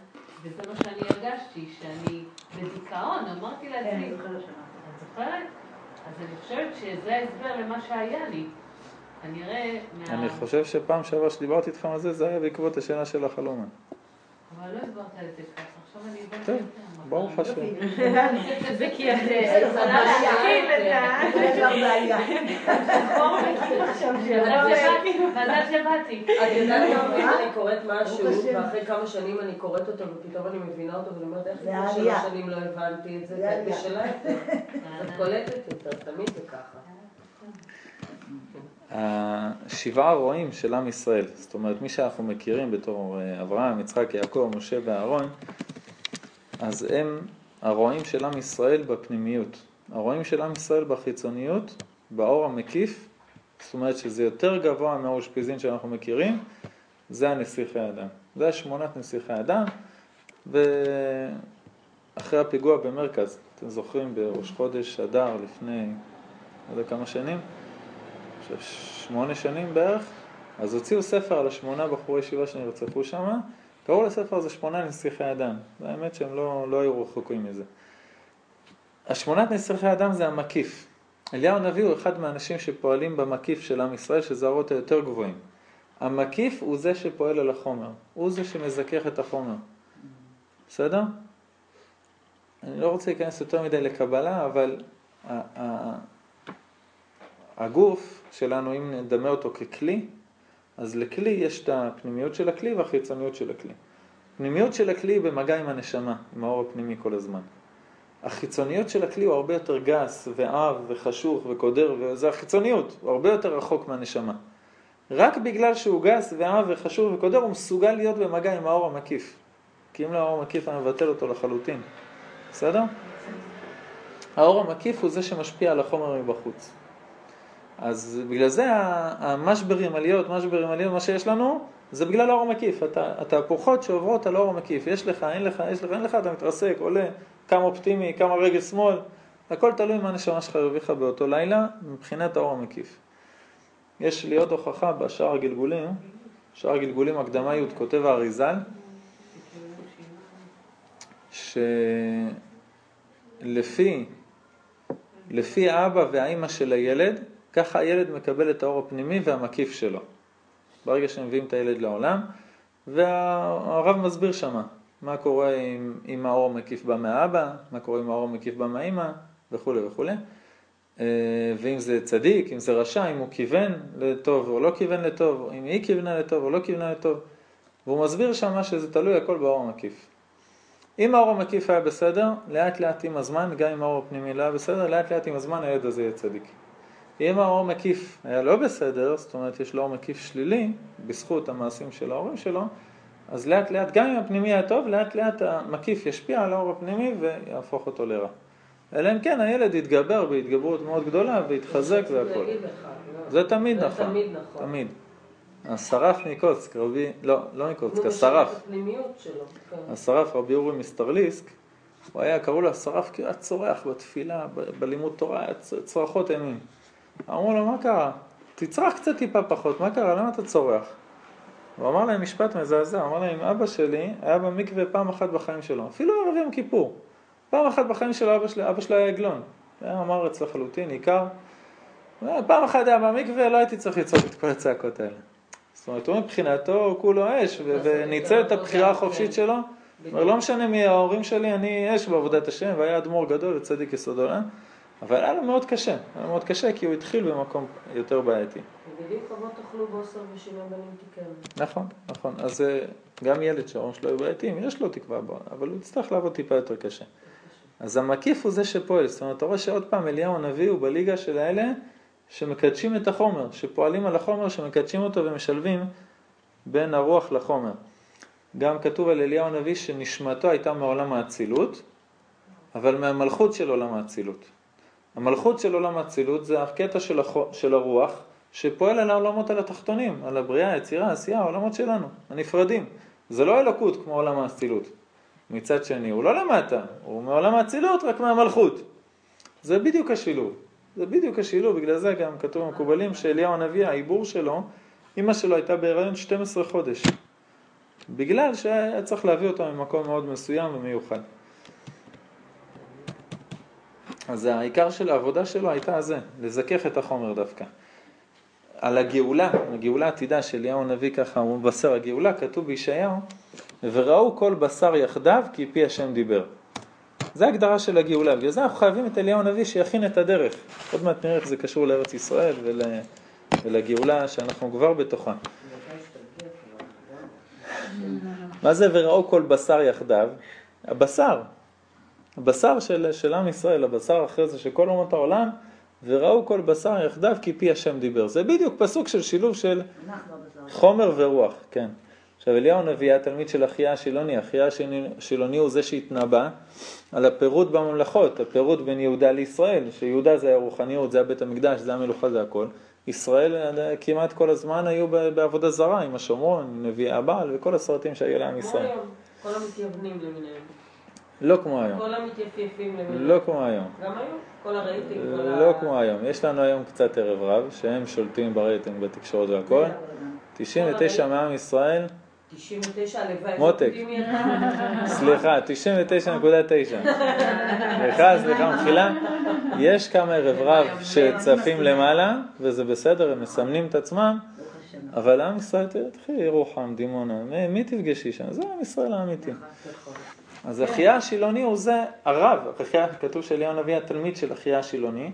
וזה מה שאני הרגשתי, שאני בדיכאון, אמרתי לה, אני זוכרת? אז אני חושבת שזה ההסבר למה שהיה לי. אני חושב שפעם שעבר שדיברתי איתך על זה, זה היה בעקבות השאלה של החלומה. אבל לא הסברת על זה ככה, עכשיו אני אדבר את זה. טוב, ברוך השם. זה כי את סלאשתית את ה... זה לא בעיה. נכון, ועדת שבאתי. את יודעת גם אני קוראת משהו, ואחרי כמה שנים אני קוראת אותו, ופתאום אני מבינה אותו, ואני אומרת איך לפני שלוש שנים לא הבנתי את זה, זה בשאלה יותר. את קולטת יותר, תמיד זה ככה. השבעה רועים של עם ישראל, זאת אומרת מי שאנחנו מכירים בתור אברהם, יצחק, יעקב, משה ואהרון, אז הם הרועים של עם ישראל בפנימיות, הרועים של עם ישראל בחיצוניות, באור המקיף, זאת אומרת שזה יותר גבוה מהאושפיזין שאנחנו מכירים, זה הנסיכי האדם, זה שמונת נסיכי האדם, ואחרי הפיגוע במרכז, אתם זוכרים בראש חודש אדר לפני לא יודע כמה שנים, שמונה שנים בערך, אז הוציאו ספר על השמונה בחורי ישיבה שנרצחו שם, קראו לספר הזה שמונה נסיכי אדם, זה האמת שהם לא, לא היו רחוקים מזה. השמונת נסיכי אדם זה המקיף, אליהו הנביא הוא אחד מהאנשים שפועלים במקיף של עם ישראל, שזה הרות היותר גבוהים. המקיף הוא זה שפועל על החומר, הוא זה שמזכך את החומר, בסדר? אני לא רוצה להיכנס יותר מדי לקבלה, אבל הגוף שלנו, אם נדמה אותו ככלי, אז לכלי יש את הפנימיות של הכלי והחיצוניות של הכלי. הפנימיות של הכלי היא במגע עם הנשמה, עם האור הפנימי כל הזמן. החיצוניות של הכלי הוא הרבה יותר גס ועב וחשוך וקודר, וזה החיצוניות, הוא הרבה יותר רחוק מהנשמה. רק בגלל שהוא גס ועב וחשוב וקודר, הוא מסוגל להיות במגע עם האור המקיף. כי אם לא האור המקיף, אני מבטל אותו לחלוטין. בסדר? האור המקיף הוא זה שמשפיע על החומר מבחוץ. אז בגלל זה המשברים עליות, משברים עליות, מה שיש לנו, זה בגלל האור המקיף. התהפוכות שעוברות על האור המקיף. יש לך, אין לך, יש לך, אין לך, אתה מתרסק, עולה, כמה אופטימי, כמה רגל שמאל. הכל תלוי מה נשמה שלך הרוויחה באותו לילה, מבחינת האור המקיף. יש לי עוד הוכחה בשער הגלגולים, שער הגלגולים הקדמה י' כותב האריזל, שלפי לפי האבא והאימא של הילד, ככה הילד מקבל את האור הפנימי והמקיף שלו. ברגע שמביאים את הילד לעולם, והרב מסביר שמה, מה קורה עם, עם האור המקיף בא מהאבא, מה קורה עם האור המקיף בא מהאימא, וכו' וכו'. ואם זה צדיק, אם זה רשע, אם הוא כיוון לטוב או לא כיוון לטוב, אם היא כיוונה לטוב או לא כיוונה לטוב, והוא מסביר שמה שזה תלוי הכל באור המקיף. אם האור המקיף היה בסדר, לאט לאט עם הזמן, גם אם האור הפנימי לא היה בסדר, לאט לאט עם הזמן הילד הזה יהיה צדיק. אם האור המקיף היה לא בסדר, זאת אומרת יש לו אור מקיף שלילי, בזכות המעשים של ההורים שלו, אז לאט לאט, גם אם הפנימי היה טוב, לאט לאט המקיף ישפיע על האור הפנימי ויהפוך אותו לרע. אלא אם כן, הילד יתגבר בהתגברות מאוד גדולה והתחזק והכל. זה תמיד נכון. זה תמיד נכון. תמיד. השרף מקוץ, רבי, לא, לא מקוץ, השרף. השרף, רבי אורי מסטרליסק, הוא היה, קראו לו השרף כי הוא היה צורח בתפילה, בלימוד תורה, צרחות אימים. אמרו לו, מה קרה? תצרח קצת טיפה פחות, מה קרה? למה אתה צורח? הוא אמר להם משפט מזעזע, אמר להם, אבא שלי היה במקווה פעם אחת בחיים שלו, אפילו ערב יום כיפור. פעם אחת בחיים של אבא שלי, אבא שלי היה עגלון. היה אמרץ לחלוטין, עיקר. פעם אחת היה במקווה, לא הייתי צריך ליצור את כל הצעקות האלה. זאת אומרת, הוא מבחינתו כולו אש, וניצל את הבחירה החופשית שלו. אומר, לא משנה מי ההורים שלי, אני אש בעבודת השם, והיה אדמו"ר גדול וצדיק יסודו. אבל היה לו מאוד קשה, היה מאוד קשה, כי הוא התחיל במקום יותר בעייתי. ובדיוק כמות אוכלו בוסר ושבעים בנים תקווה. נכון, נכון. אז גם ילד שההורים שלו היו בעייתיים, יש לו תקווה בו, אבל הוא יצטרך לעבוד טיפה יותר קשה. אז המקיף הוא זה שפועל, זאת אומרת, אתה רואה שעוד פעם אליהו הנביא הוא בליגה של האלה שמקדשים את החומר, שפועלים על החומר, שמקדשים אותו ומשלבים בין הרוח לחומר. גם כתוב על אליהו הנביא שנשמתו הייתה מעולם האצילות, אבל מהמלכות של עולם האצילות. המלכות של עולם האצילות זה הקטע של, הח... של הרוח שפועל על העולמות על התחתונים, על הבריאה, היצירה, העשייה, העולמות שלנו, הנפרדים. זה לא אלוקות כמו עולם האצילות. מצד שני, הוא לא למטה, הוא מעולם האצילות, רק מהמלכות. זה בדיוק השילוב. זה בדיוק השילוב, בגלל זה גם כתוב במקובלים שאליהו הנביא, העיבור שלו, אמא שלו הייתה בהיריון שנים עשר חודש. בגלל שהיה צריך להביא אותו ממקום מאוד מסוים ומיוחד. אז העיקר של העבודה שלו הייתה זה, לזכך את החומר דווקא. על הגאולה, הגאולה עתידה של אליהו הנביא ככה, הוא מבשר הגאולה, כתוב בישעיהו, וראו כל בשר יחדיו כי פי השם דיבר. זו הגדרה של הגאולה, בגלל זה אנחנו חייבים את אליהו הנביא שיכין את הדרך. עוד מעט נראה איך זה קשור לארץ ישראל ול... ולגאולה שאנחנו כבר בתוכה. מה זה וראו כל בשר יחדיו? הבשר, הבשר של, של עם ישראל, הבשר אחרי זה שכל אומות העולם, וראו כל בשר יחדיו כי פי השם דיבר. זה בדיוק פסוק של שילוב של חומר ורוח, כן. עכשיו, אליהו הנביא, התלמיד של אחיה השילוני, אחיה השילוני הוא זה שהתנבא על הפירוט בממלכות, הפירוט בין יהודה לישראל, שיהודה זה הרוחניות, זה הבית המקדש, זה המלוכה, זה הכל. ישראל כמעט כל הזמן היו בעבודה זרה עם השומרון, נביא הבעל וכל הסרטים שהיו להם ישראל. כל המתייוונים למיניהם. לא כמו היום. כל המתייפייפים למיניהם. לא כמו היום. גם היום? כל הרייטים, כל ה... לא כמו היום. יש לנו היום קצת ערב רב, שהם שולטים ברייטים בתקשורת והכל. תשעים ותשע מעם ישראל תשעים ותשע הלוואי. מותק. סליחה, תשעים ותשע נקודה תשע. סליחה, סליחה, מחילה. יש כמה ערב רב שצפים למעלה, וזה בסדר, הם מסמנים את עצמם, אבל עם ישראל, תתחיל, ירוחם, דימונה, מי תפגשי שם? זה עם ישראל האמיתי. אז אחיה השילוני הוא זה הרב. כתוב שאליהו הנביא התלמיד של אחיה השילוני.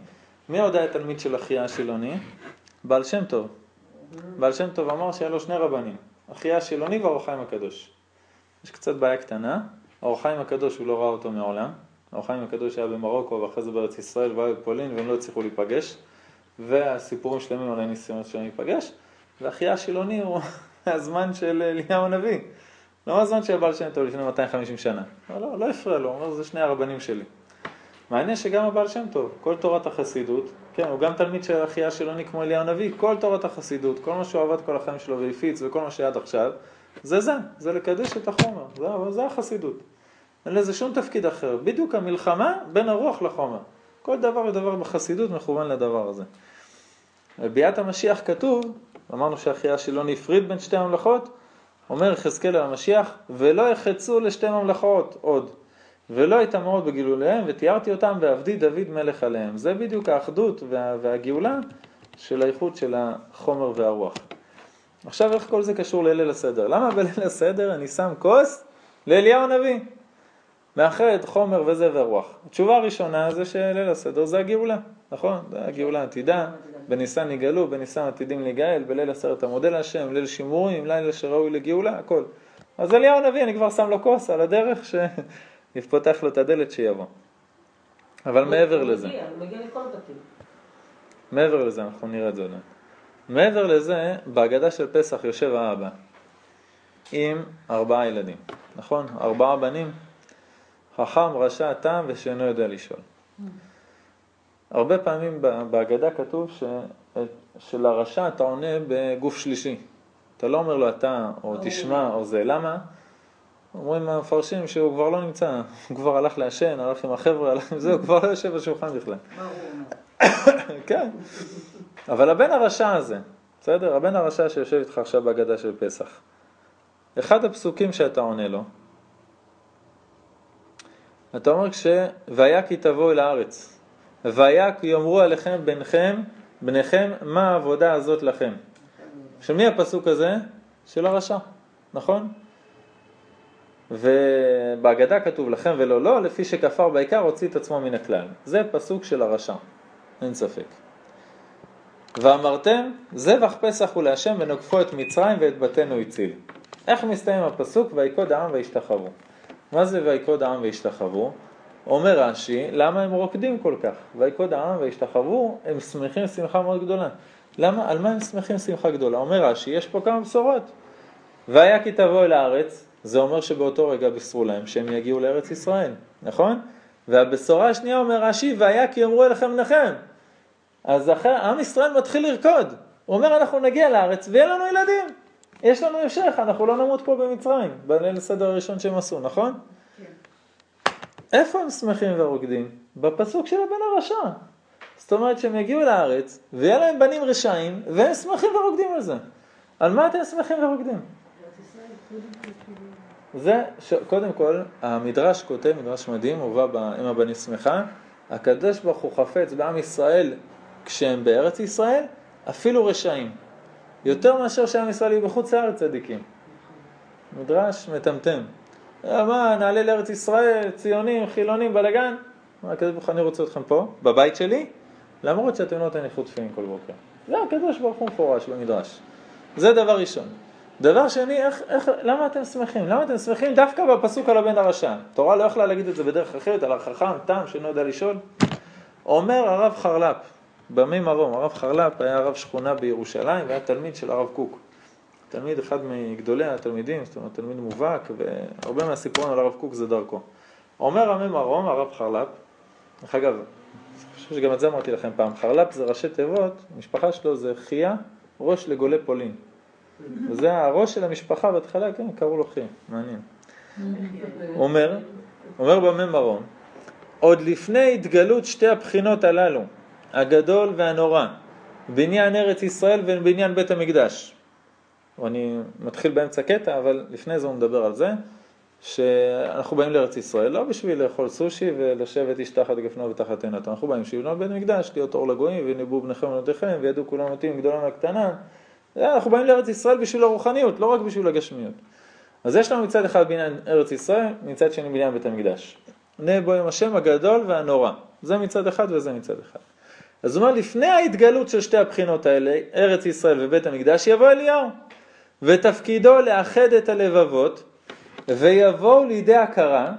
מי עוד היה תלמיד של אחיה השילוני? בעל שם טוב. בעל שם טוב אמר שהיה לו שני רבנים. אחיה השילוני והאור חיים הקדוש. יש קצת בעיה קטנה, האור חיים הקדוש הוא לא ראה אותו מעולם, האור חיים הקדוש היה במרוקו ואחרי זה בארץ ישראל והיו בפולין והם לא הצליחו להיפגש, והסיפורים שלמים על הניסיונות שלהם להיפגש, והחי השילוני הוא הזמן של אליהו הנביא. לא מהזמן שהבעל שם טוב לפני מאתיים וחמישים שנה. אבל לא, לא הפריע לו, הוא אומר, זה שני הרבנים שלי. מעניין שגם הבעל שם טוב, כל תורת החסידות, כן, הוא גם תלמיד של החי השילוני כמו אליהו הנביא, כל תורת החסידות, כל מה שהוא עבד כל החיים שלו והפיץ וכל מה שעד עכשיו, זה זה, זה לקדש את החומר, זה, זה החסידות. אין לזה שום תפקיד אחר, בדיוק המלחמה בין הרוח לחומר. כל דבר ודבר בחסידות מכוון לדבר הזה. בביאת המשיח כתוב, אמרנו שהחי השילוני הפריד בין שתי ממלכות, אומר חזקאל המשיח, ולא יחצו לשתי ממלכות עוד, ולא יתמרות בגילוליהם, ותיארתי אותם ועבדי דוד מלך עליהם. זה בדיוק האחדות וה, והגאולה של האיחוד של החומר והרוח. עכשיו איך כל זה קשור ליל הסדר? למה בליל הסדר אני שם כוס לאליהו הנביא? מאחר את חומר וזה ורוח. התשובה הראשונה זה שליל הסדר זה הגאולה, נכון? זה הגאולה העתידה, בניסן נגאלו, בניסן עתידים להיגאל, בליל הסדר אתה מודה להשם, ליל שימורים, לילה שראוי לגאולה, הכל. אז אליהו הנביא אני כבר שם לו כוס על הדרך שיפתח לו את הדלת שיבוא. אבל מעבר לזה. מגיע לכל בתים. מעבר לזה, אנחנו נראה את זה עוד. מעבר לזה, בהגדה של פסח יושב האבא עם ארבעה ילדים, נכון? ארבעה בנים, חכם, רשע, תם ושאינו יודע לשאול. הרבה פעמים בהגדה כתוב ש... שלרשע אתה עונה בגוף שלישי. אתה לא אומר לו אתה או תשמע או זה. למה? אומרים המפרשים שהוא כבר לא נמצא, הוא כבר הלך לעשן, הלך עם החבר'ה, הלך עם זה, הוא כבר לא יושב בשולחן בכלל. כן. אבל הבן הרשע הזה, בסדר? הבן הרשע שיושב איתך עכשיו בהגדה של פסח. אחד הפסוקים שאתה עונה לו, אתה אומר כש... והיה כי תבואו אל הארץ. והיה כי יאמרו עליכם בניכם, בניכם, מה העבודה הזאת לכם. שמי הפסוק הזה? של הרשע, נכון? ובהגדה כתוב לכם ולא לא, לפי שכפר בעיקר הוציא את עצמו מן הכלל. זה פסוק של הרשע, אין ספק. ואמרתם, זבח פסח הוא להשם ונוקפו את מצרים ואת בתינו הציל. איך מסתיים הפסוק? ויקוד העם וישתחוו. מה זה ויקוד העם וישתחוו? אומר רש"י, למה הם רוקדים כל כך? ויקוד העם וישתחוו, הם שמחים שמחה מאוד גדולה. למה? על מה הם שמחים שמחה גדולה? אומר רש"י, יש פה כמה בשורות. והיה כי תבוא אל הארץ, זה אומר שבאותו רגע בישרו להם שהם יגיעו לארץ ישראל, נכון? והבשורה השנייה אומר רש"י, והיה כי אמרו אליכם בניכם. אז אחרי, עם ישראל מתחיל לרקוד. הוא אומר, אנחנו נגיע לארץ ויהיה לנו ילדים. יש לנו המשך, אנחנו לא נמות פה במצרים, בליל הסדר הראשון שהם עשו, נכון? כן. איפה הם שמחים ורוקדים? בפסוק של הבן הרשע. זאת אומרת שהם יגיעו לארץ, ויהיה להם בנים רשעים, והם שמחים ורוקדים על זה. על מה אתם שמחים ורוקדים? זה, ש... קודם כל, המדרש כותב, מדרש מדהים, הובא עם הבנים שמחה, הקדוש ברוך הוא חפץ בעם ישראל, כשהם בארץ ישראל, אפילו רשעים. יותר מאשר שעם ישראל יהיו בחוץ לארץ צדיקים. מדרש מטמטם. מה, נעלה לארץ ישראל, ציונים, חילונים, בלגן? מה, הקדוש ברוך הוא, אני רוצה אתכם פה, בבית שלי, למרות שאתם לא תניחו חוטפים כל בוקר. זה הקדוש ברוך הוא מפורש במדרש. זה דבר ראשון. דבר שני, איך, איך, למה אתם שמחים? למה אתם שמחים דווקא בפסוק על הבן הרשע? תורה לא יכלה להגיד את זה בדרך אחרת, על החכם, תם, שאינו יודע לשאול. אומר הרב חרל"פ, במי מרום, הרב חרל"פ היה רב שכונה בירושלים והיה תלמיד של הרב קוק. תלמיד אחד מגדולי התלמידים, זאת אומרת תלמיד מובהק, והרבה מהסיפורים על הרב קוק זה דרכו. אומר המי מרום, הרב חרל"פ, אגב, אני חושב שגם את זה אמרתי לכם פעם, חרל"פ זה ראשי תיבות, המשפחה שלו זה חיה, ראש לגולי פולין. וזה הראש של המשפחה בהתחלה, כן, קראו לו חיה, מעניין. אומר, אומר במי מרום, עוד לפני התגלות שתי הבחינות הללו, הגדול והנורא, בניין ארץ ישראל ובניין בית המקדש. ואני מתחיל באמצע קטע, אבל לפני זה הוא מדבר על זה, שאנחנו באים לארץ ישראל, לא בשביל לאכול סושי ולשבת איש תחת גפנו ותחת עינתו. אנחנו באים שיבנו בית המקדש, להיות אור לגויים, וניבאו בניכם ובנותיכם, וידעו כולם מתים גדולה מהקטנה. אנחנו באים לארץ ישראל בשביל הרוחניות, לא רק בשביל הגשמיות. אז יש לנו מצד אחד בניין ארץ ישראל, מצד שני בניין בית המקדש. נהיה בו עם השם הגדול והנורא. זה מצד אחד וזה מצד אחד. אז הוא אומר, לפני ההתגלות של שתי הבחינות האלה, ארץ ישראל ובית המקדש, יבוא אליהו, ותפקידו לאחד את הלבבות, ויבואו לידי הכרה,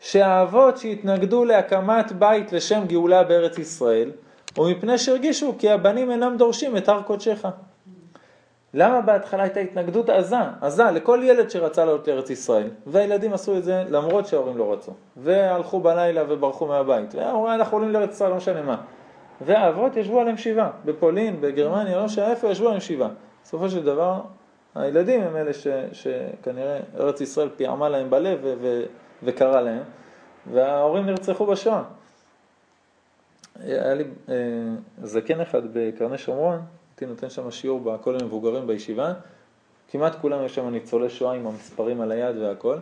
שהאבות שהתנגדו להקמת בית לשם גאולה בארץ ישראל, ומפני שהרגישו כי הבנים אינם דורשים את הר קודשך. למה בהתחלה הייתה התנגדות עזה? עזה לכל ילד שרצה לעלות לארץ ישראל. והילדים עשו את זה למרות שההורים לא רצו. והלכו בלילה וברחו מהבית. וההורים, אנחנו עולים לארץ ישראל, לא משנה מה. והאבות ישבו עליהם שבעה. בפולין, בגרמניה, לא שאיפה, ישבו עליהם שבעה. בסופו של דבר, הילדים הם אלה ש, שכנראה ארץ ישראל פיעמה להם בלב ו, ו, וקרה להם. וההורים נרצחו בשואה. היה לי אה, זקן אחד בקרני שומרון, הייתי נותן שם שיעור בכל המבוגרים בישיבה, כמעט כולם יש שם ניצולי שואה עם המספרים על היד והכל.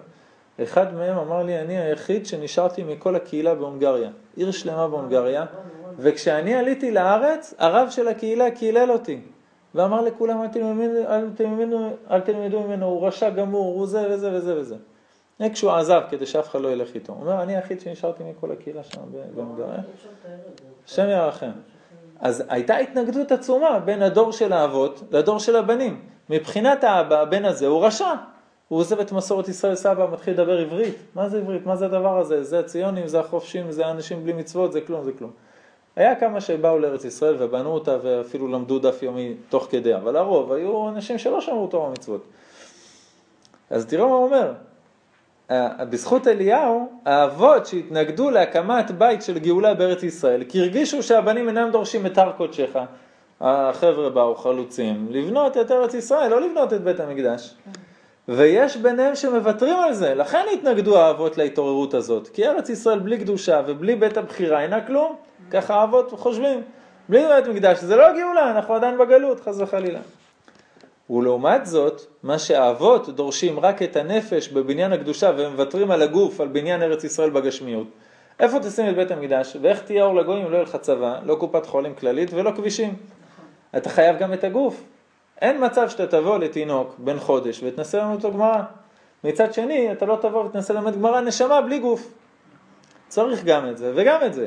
אחד מהם אמר לי, אני היחיד שנשארתי מכל הקהילה בהונגריה, עיר שלמה בהונגריה, וכשאני עליתי לארץ, הרב של הקהילה קילל אותי, ואמר לכולם, אל תלמדו, אל תלמדו, אל תלמדו ממנו, הוא רשע גמור, הוא זה וזה וזה וזה. כשהוא עזב, כדי שאף אחד לא ילך איתו. הוא אומר, אני היחיד שנשארתי מכל הקהילה שם בהונגריה. שם ירחם. אז הייתה התנגדות עצומה בין הדור של האבות לדור של הבנים. מבחינת האבא, הבן הזה הוא רשע. הוא עוזב את מסורת ישראל סבא, מתחיל לדבר עברית. מה זה עברית? מה זה הדבר הזה? זה הציונים, זה החופשים, זה האנשים בלי מצוות, זה כלום, זה כלום. היה כמה שבאו לארץ ישראל ובנו אותה ואפילו למדו דף יומי תוך כדי. אבל הרוב היו אנשים שלא שמרו תורה ומצוות. אז תראו מה הוא אומר. בזכות אליהו, האבות שהתנגדו להקמת בית של גאולה בארץ ישראל, כי הרגישו שהבנים אינם דורשים את הר קודשך, החבר'ה באו חלוצים, לבנות את ארץ ישראל, לא לבנות את בית המקדש. ויש ביניהם שמוותרים על זה, לכן התנגדו האבות להתעוררות הזאת, כי ארץ ישראל בלי קדושה ובלי בית הבחירה אינה כלום, ככה האבות חושבים, בלי בית המקדש, זה לא גאולה, אנחנו עדיין בגלות, חס וחלילה. ולעומת זאת, מה שהאבות דורשים רק את הנפש בבניין הקדושה ומוותרים על הגוף, על בניין ארץ ישראל בגשמיות. איפה תשים את בית המקדש? ואיך תהיה אור לגויים? לא ילך צבא, לא קופת חולים כללית ולא כבישים. אתה חייב גם את הגוף. אין מצב שאתה תבוא לתינוק בן חודש ותנסה לנו את הגמרא. מצד שני, אתה לא תבוא ותנסה למד גמרא נשמה בלי גוף. צריך גם את זה וגם את זה.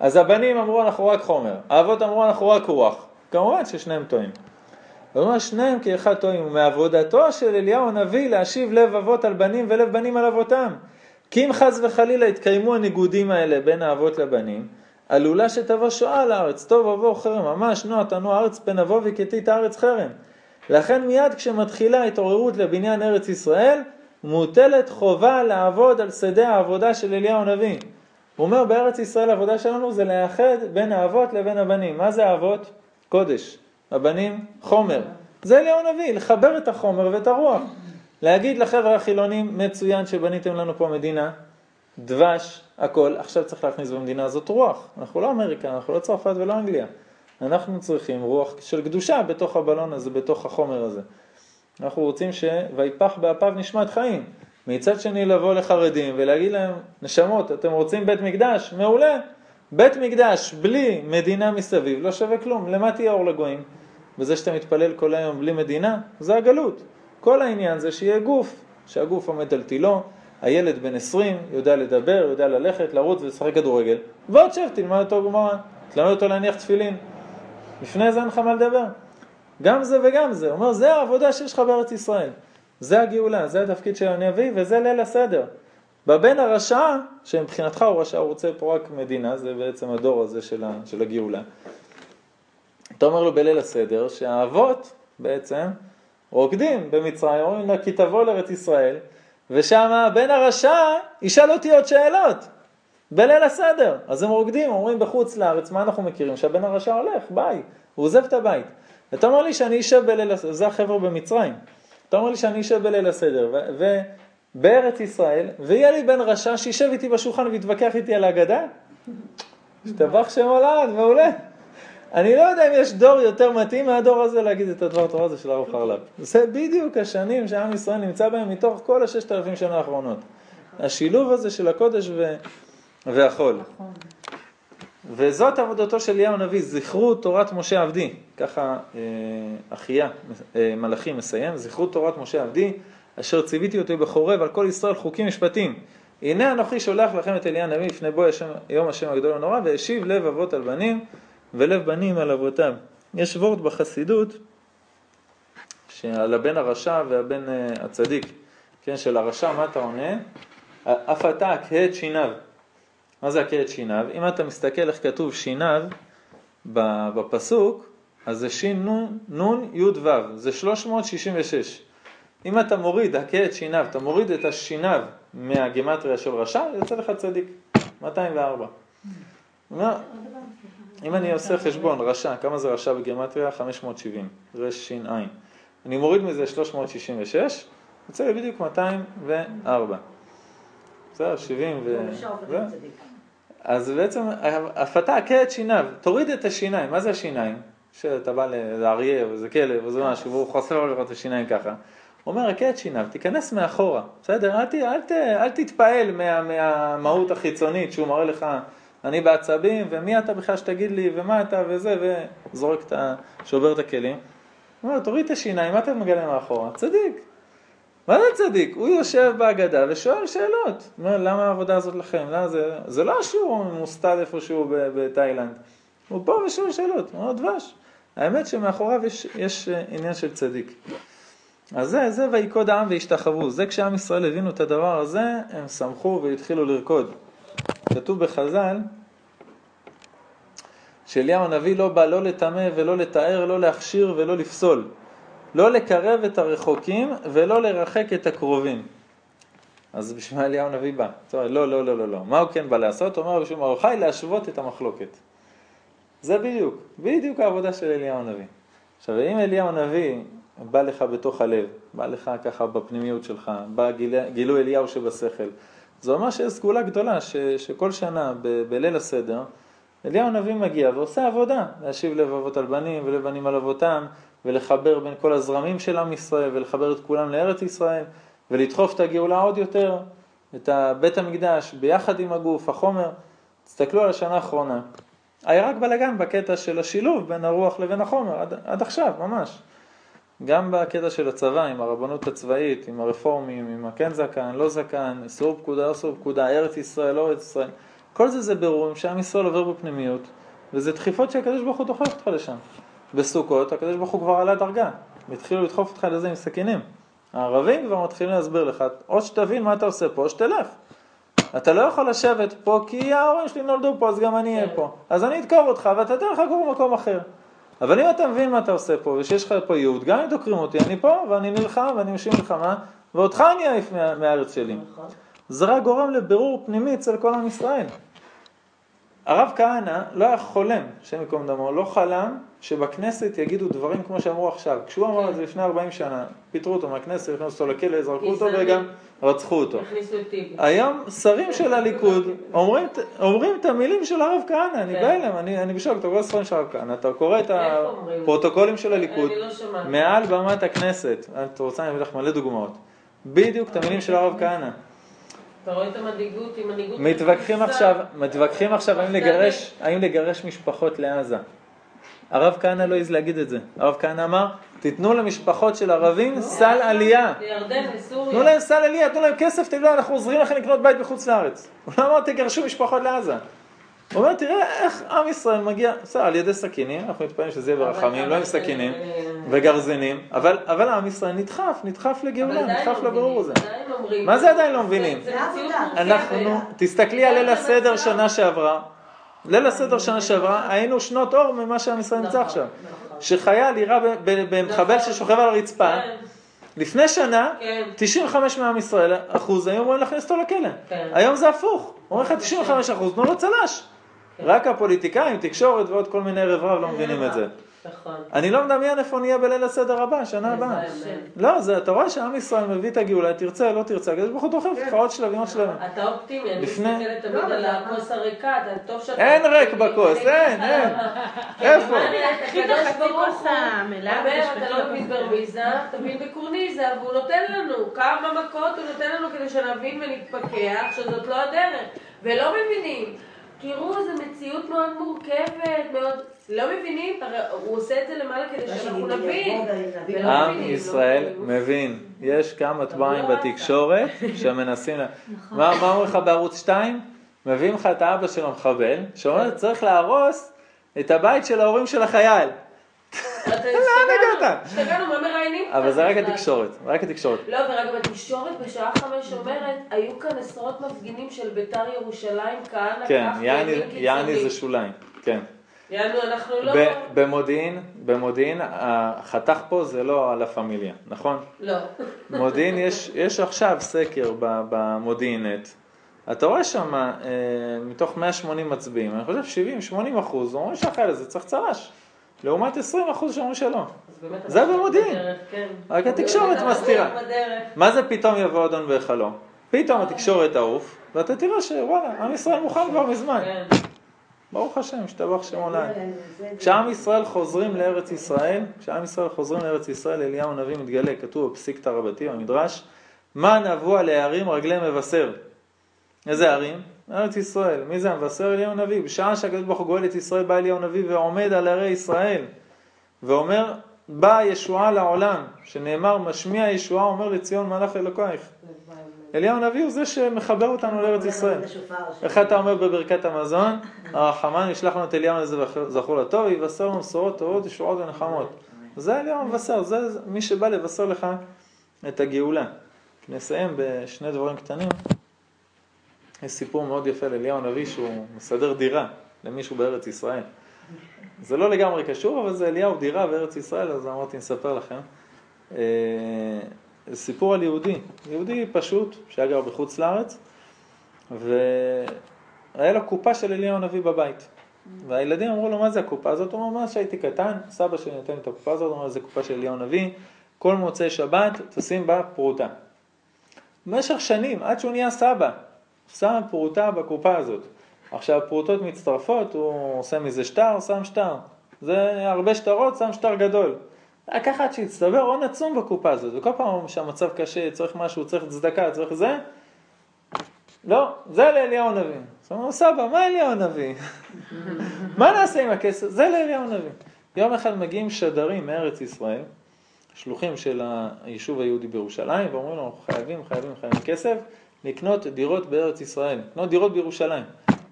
אז הבנים אמרו אנחנו רק חומר, האבות אמרו אנחנו רק רוח. כמובן ששניהם טועים. ואומר שניהם כאחד טועים, ומעבודתו של אליהו הנביא להשיב לב אבות על בנים ולב בנים על אבותם. כי אם חס וחלילה התקיימו הניגודים האלה בין האבות לבנים, עלולה שתבוא שואה לארץ, טוב אבוא חרם, ממש נוע תנוע ארץ פן אבוא וקטית הארץ חרם. לכן מיד כשמתחילה התעוררות לבניין ארץ ישראל, מוטלת חובה לעבוד על שדה העבודה של אליהו הנביא. הוא אומר בארץ ישראל העבודה שלנו זה לאחד בין האבות לבין הבנים. מה זה האבות? קודש. הבנים, חומר. זה אליהו הנביא, לחבר את החומר ואת הרוח. להגיד לחבר'ה החילונים, מצוין שבניתם לנו פה מדינה, דבש, הכל, עכשיו צריך להכניס במדינה הזאת רוח. אנחנו לא אמריקה, אנחנו לא צרפת ולא אנגליה. אנחנו צריכים רוח של קדושה בתוך הבלון הזה, בתוך החומר הזה. אנחנו רוצים שויפח באפיו נשמת חיים. מצד שני לבוא לחרדים ולהגיד להם, נשמות, אתם רוצים בית מקדש? מעולה. בית מקדש בלי מדינה מסביב לא שווה כלום. למה תהיה אור לגויים? בזה שאתה מתפלל כל היום בלי מדינה, זה הגלות. כל העניין זה שיהיה גוף, שהגוף עומד על תילו, הילד בן עשרים יודע לדבר, יודע ללכת, לרוץ ולשחק כדורגל. ועוד שב, תלמד אותו גמרא, תלמד אותו להניח תפילין. לפני זה אין לך מה לדבר. גם זה וגם זה. אומר, זה העבודה שיש לך בארץ ישראל. זה הגאולה, זה התפקיד של הנביא וזה ליל הסדר. בבן הרשע, שמבחינתך הוא רשע, הוא רוצה פה רק מדינה, זה בעצם הדור הזה של, ה, של הגאולה. אתה אומר לו בליל הסדר, שהאבות בעצם רוקדים במצרים, אומרים לה, כי תבוא לארץ ישראל, ושם בן הרשע ישאל אותי עוד שאלות, בליל הסדר. אז הם רוקדים, אומרים בחוץ לארץ, מה אנחנו מכירים? שהבן הרשע הולך, ביי, הוא עוזב את הבית. אתה אומר לי שאני אשב בליל הסדר, זה החבר'ה במצרים, אתה אומר לי שאני אשב בליל הסדר, ו... ו- בארץ ישראל, ויהיה לי בן רשע שישב איתי בשולחן והתווכח איתי על ההגדה, שתבח שם הולד, מעולה. אני לא יודע אם יש דור יותר מתאים מהדור הזה להגיד את הדבר התורה הזה של הרב חרל"פ. זה בדיוק השנים שעם ישראל נמצא בהם מתוך כל הששת אלפים שנה האחרונות. השילוב הזה של הקודש והחול. וזאת עבודתו של אליהו הנביא, זכרו תורת משה עבדי. ככה אחיה, מלאכי מסיים, זכרו תורת משה עבדי, אשר ציוויתי אותי בחורב על כל ישראל חוקים משפטים. הנה אנוכי שולח לכם את אליהו הנביא לפני בוא יום השם הגדול הנורא, והשיב לב אבות על בנים ולב בנים על אבותם. יש וורד בחסידות שעל הבן הרשע והבן הצדיק, כן, של הרשע מה אתה עונה? אף אתה כהת שיניו. מה זה כהת שיניו? אם אתה מסתכל איך כתוב שיניו בפסוק, אז זה שין נון, נון יוד וו, זה שלוש מאות שישים ושש. אם אתה מוריד, הכה את שיניו, אתה מוריד את השיניו מהגימטריה של רשע, יוצא לך צדיק, מאתיים וארבע. אם אני עושה חשבון, רשע, כמה זה רשע בגימטריה? חמש מאות שבעים, זה שין עין. אני מוריד מזה שלוש מאות שישים ושש, יוצא לי בדיוק מאתיים וארבע. בסדר, שבעים ו... אז בעצם, הפתה הכה את שיניו, תוריד את השיניים, מה זה השיניים? שאתה בא לאריה וזה כלב וזה משהו, והוא חושף לו את השיניים ככה. הוא אומר, הכה את שיניו, תיכנס מאחורה, בסדר? אל, אל, אל תתפעל מה, מהמהות החיצונית שהוא מראה לך, אני בעצבים, ומי אתה בכלל שתגיד לי, ומה אתה וזה, וזורק את ה... שובר את הכלים. הוא אומר, תוריד את השיניים, מה אתה מגלה מאחורה? צדיק. מה זה צדיק? הוא יושב בהגדה ושואל שאלות. זאת אומרת, למה העבודה הזאת לכם? למה זה... זה לא שהוא מוסתד איפשהו בתאילנד. הוא פה ושואל שאלות, הוא אומר, דבש. האמת שמאחוריו יש, יש עניין של צדיק. אז זה, זה ויקוד העם והשתחוו. זה כשעם ישראל הבינו את הדבר הזה, הם שמחו והתחילו לרקוד. כתוב בחז"ל, שאליהו הנביא לא בא לא לטמא ולא לתאר, לא להכשיר ולא לפסול. לא לקרב את הרחוקים ולא לרחק את הקרובים. אז בשביל אליהו הנביא בא. לא, לא, לא, לא, לא. מה הוא כן בא לעשות? הוא אומר בשביל מרוחי להשוות את המחלוקת. זה בדיוק, בדיוק העבודה של אליהו הנביא. עכשיו, אם אליהו הנביא בא לך בתוך הלב, בא לך ככה בפנימיות שלך, בא גיל, גילו אליהו שבשכל, זה אומר שיש סגולה גדולה ש, שכל שנה ב, בליל הסדר, אליהו הנביא מגיע ועושה עבודה, להשיב לבבות על בנים ולבנים על אבותם, ולחבר בין כל הזרמים של עם ישראל, ולחבר את כולם לארץ ישראל, ולדחוף את הגאולה עוד יותר, את בית המקדש ביחד עם הגוף, החומר. תסתכלו על השנה האחרונה. היה רק בלגן בקטע של השילוב בין הרוח לבין החומר, עד, עד עכשיו, ממש. גם בקטע של הצבא, עם הרבנות הצבאית, עם הרפורמים, עם הכן זקן, לא זקן, אסור פקודה, אסור פקודה, ארץ ישראל, לא ארץ ישראל. כל זה זה ברורים שעם ישראל עובר בפנימיות, וזה דחיפות שהקדוש ברוך הוא דוחף אותך לשם. בסוכות, הקדוש ברוך הוא כבר עלה דרגה, התחילו לדחוף אותך לזה עם סכינים. הערבים כבר מתחילים להסביר לך, או שתבין מה אתה עושה פה, או שתלך. אתה לא יכול לשבת פה, כי ההורים שלי נולדו פה, אז גם אני אהיה פה. אז אני אדקור אותך, ואתה תלך לקור במקום אחר. אבל אם אתה מבין מה אתה עושה פה, ושיש לך פה יהוד, גם אם דוקרים אותי, אני פה, ואני נלחם, ואני משים מלחמה, ואותך אני אעיף מהארץ שלי. זה רק גורם לבירור פנימי אצל כל עם ישראל. הרב כהנא לא היה חולם, שם מקום דמו, לא חלם שבכנסת יגידו דברים כמו שאמרו עכשיו. כשהוא אמר את זה לפני ארבעים שנה, פיטרו אותו מהכנסת, הכניסו אותו לכלא, זרקו אותו וגם רצחו אותו. היום שרים של הליכוד אומרים, אומרים את המילים של הרב כהנא, אני בא אליהם, אני, אני בשוק, אתה קורא ספרים של הרב כהנא, אתה קורא את הפרוטוקולים של הליכוד, מעל במת הכנסת, אתה רוצה, אני אביא לך מלא דוגמאות, בדיוק את המילים של הרב כהנא. אתה רואה את המנהיגות, עם מנהיגות... מתווכחים עכשיו, מתווכחים עכשיו האם לגרש, האם לגרש משפחות לעזה. הרב כהנא לא יז להגיד את זה. הרב כהנא אמר, תיתנו למשפחות של ערבים סל עלייה. לירדן, לסוריה. תנו להם סל עלייה, תנו להם כסף, תגידו, אנחנו עוזרים לכם לקנות בית בחוץ לארץ. הוא לא אמר, תגרשו משפחות לעזה. הוא אומר, תראה איך עם ישראל מגיע, בסדר, על ידי סכינים, אנחנו מתפעמים שזה יהיה ברחמים, לא עם סכינים וגרזינים, אבל עם ישראל נדחף, נדחף לגאולה, נדחף לברור הזה. מה זה עדיין לא מבינים? אנחנו, תסתכלי על ליל הסדר שנה שעברה, ליל הסדר שנה שעברה, היינו שנות אור ממה שעם ישראל נמצא עכשיו. שחייל ירה במחבל ששוכב על הרצפה, לפני שנה, תשעים וחמישה מעם ישראל אחוז, היום רואים להכניס אותו לכלא. היום זה הפוך, אומרך תשעים וחמישה אחוז, תנו לו צלש. רק הפוליטיקאים, תקשורת ועוד כל מיני ערב רב לא מבינים את זה. אני לא מדמיין איפה נהיה בליל הסדר הבא, שנה הבאה. לא, אתה רואה שעם ישראל מביא את הגאולה, תרצה, לא תרצה, כדי שבחוד אוכל, עוד שלבים, עוד שלבים. אתה אופטימי, אני מסתכלת תמיד על הכוס הריקה, אתה טוב שאתה... אין רק בכוס, אין, אין. איפה? הקדוש ברוך הוא, אומר, אתה לא מתבר ביזה, תבין בקורניזה, והוא נותן לנו כמה מכות, הוא נותן לנו כדי שנבין ונתפקח, שזאת לא הדרך, ולא מבינים. תראו, זו מציאות מאוד מורכבת, מאוד... לא מבינים, הוא עושה את זה למעלה כדי שאנחנו נבין. עם ישראל מבין. יש כמה טבעים בתקשורת שמנסים... מה אומר לך בערוץ שתיים? מביאים לך את האבא של המחבל, שאומר, צריך להרוס את הבית של ההורים של החייל. לא נגעת. השתגענו, מה מראיינים? אבל זה רק התקשורת, רק התקשורת. לא, ורק בתקשורת בשעה חמש אומרת, היו כאן עשרות מפגינים של ביתר ירושלים, כאן, כן, יעני זה שוליים, כן. יענו, אנחנו לא... במודיעין, במודיעין, החתך פה זה לא על הפמיליה, נכון? לא. מודיעין, יש, יש עכשיו סקר במודיעינט. אתה רואה שם, מתוך מאה ושמונים מצביעים, אני חושב שבעים שמונים אחוז, הוא אומר שאחרי זה צריך צרש. לעומת עשרים אחוז שאומרים שלא. זה במודיעין. רק התקשורת מסתירה. מה זה פתאום יבוא אדון והחלום? פתאום התקשורת תעוף, ואתה תראה שוואלה, עם ישראל מוכן כבר מזמן. ברוך השם, השתבח שמו לעד. כשעם ישראל חוזרים לארץ ישראל, כשעם ישראל חוזרים לארץ ישראל, אליהו הנביא מתגלה, כתוב בפסיקתא רבתי במדרש, מה נבוא על הערים רגלי מבשר? איזה ערים? ארץ ישראל. מי זה המבשר? אליהו הנביא. בשעה שהקדוש ברוך הוא גואל את ישראל, בא אליהו הנביא ועומד על ערי ישראל, ואומר, בא ישועה לעולם, שנאמר, משמיע ישועה, אומר לציון מלך אלוקייך. אליהו הנביא הוא זה שמחבר אותנו לארץ ישראל. איך אתה אומר בברכת המזון, הרחמן ישלח לנו את אליהו לזה זכור לטוב, יבשר ומסורות טובות, ישועות ונחמות. זה אליהו המבשר, זה מי שבא לבשר לך את הגאולה. נסיים בשני דברים קטנים. יש סיפור מאוד יפה לאליהו הנביא שהוא מסדר דירה למישהו בארץ ישראל. זה לא לגמרי קשור, אבל זה אליהו דירה בארץ ישראל, אז אמרתי נספר לכם. סיפור על יהודי, יהודי פשוט שהיה גר בחוץ לארץ, והיה לו קופה של אליהו הנביא בבית. והילדים אמרו לו, מה זה הקופה הזאת? הוא אמר, מה שהייתי קטן, סבא שלי נתן את הקופה הזאת, הוא אמר, זה קופה של אליהו הנביא, כל מוצאי שבת תשים בה פרוטה. במשך שנים, עד שהוא נהיה סבא, שם פרוטה בקופה הזאת. עכשיו פרוטות מצטרפות, הוא עושה מזה שטר, שם שטר. זה הרבה שטרות, שם שטר גדול. ככה עד שהצטבר הון עצום בקופה הזאת, וכל פעם שהמצב קשה, צריך משהו, צריך צדקה, צריך זה, לא, זה לאליהו הנביא. זאת אומרת, סבא, מה אליהו הנביא? מה נעשה עם הכסף? זה לאליהו הנביא. יום אחד מגיעים שדרים מארץ ישראל, שלוחים של היישוב היהודי בירושלים, ואומרים לו, חייבים, חייבים, חייבים כסף, לקנות דירות בארץ ישראל, לקנות דירות בירושלים.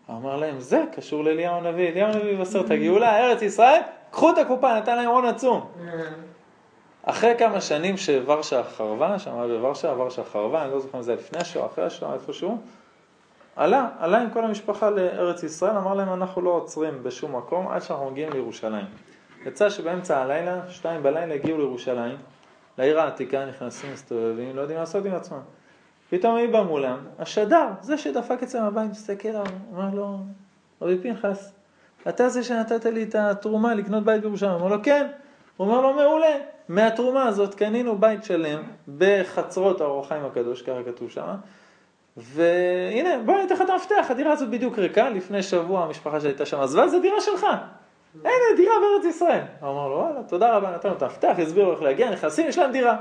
הוא אמר להם, זה קשור לאליהו הנביא, אליהו הנביא מבשר את הגאולה, ארץ ישראל, קחו את הקופה, נתן להם הון עצום. אחרי כמה שנים שוורשה חרבה, שמה בוורשה, וורשה חרבה, אני לא זוכר אם זה לפני השואה, אחרי השואה, איפשהו, עלה, עלה עם כל המשפחה לארץ ישראל, אמר להם, אנחנו לא עוצרים בשום מקום, עד שאנחנו מגיעים לירושלים. יצא שבאמצע הלילה, שתיים בלילה, הגיעו לירושלים, לעיר העתיקה, נכנסים, מסתובבים, לא יודעים לעשות עם עצמם. פתאום היא בא מולם, השדר, זה שדפק אצלם הבית, מסתכל, אמר לו, רבי פנחס, אתה זה שנתת לי את התרומה לקנות בית בירושלים. אמר לו, כן. הוא אומר לו, מעולה. מהתרומה הזאת קנינו בית שלם בחצרות הר החיים הקדוש, ככה כתוב שם. והנה, בוא ניתן לך את המפתח, הדירה הזאת בדיוק ריקה. לפני שבוע המשפחה שהייתה שם, אז זה דירה שלך. הנה, דירה בארץ ישראל. הוא אמר לו, וואלה, תודה רבה, נתנו את המפתח, הסבירו איך להגיע, נכנסים, יש להם דירה.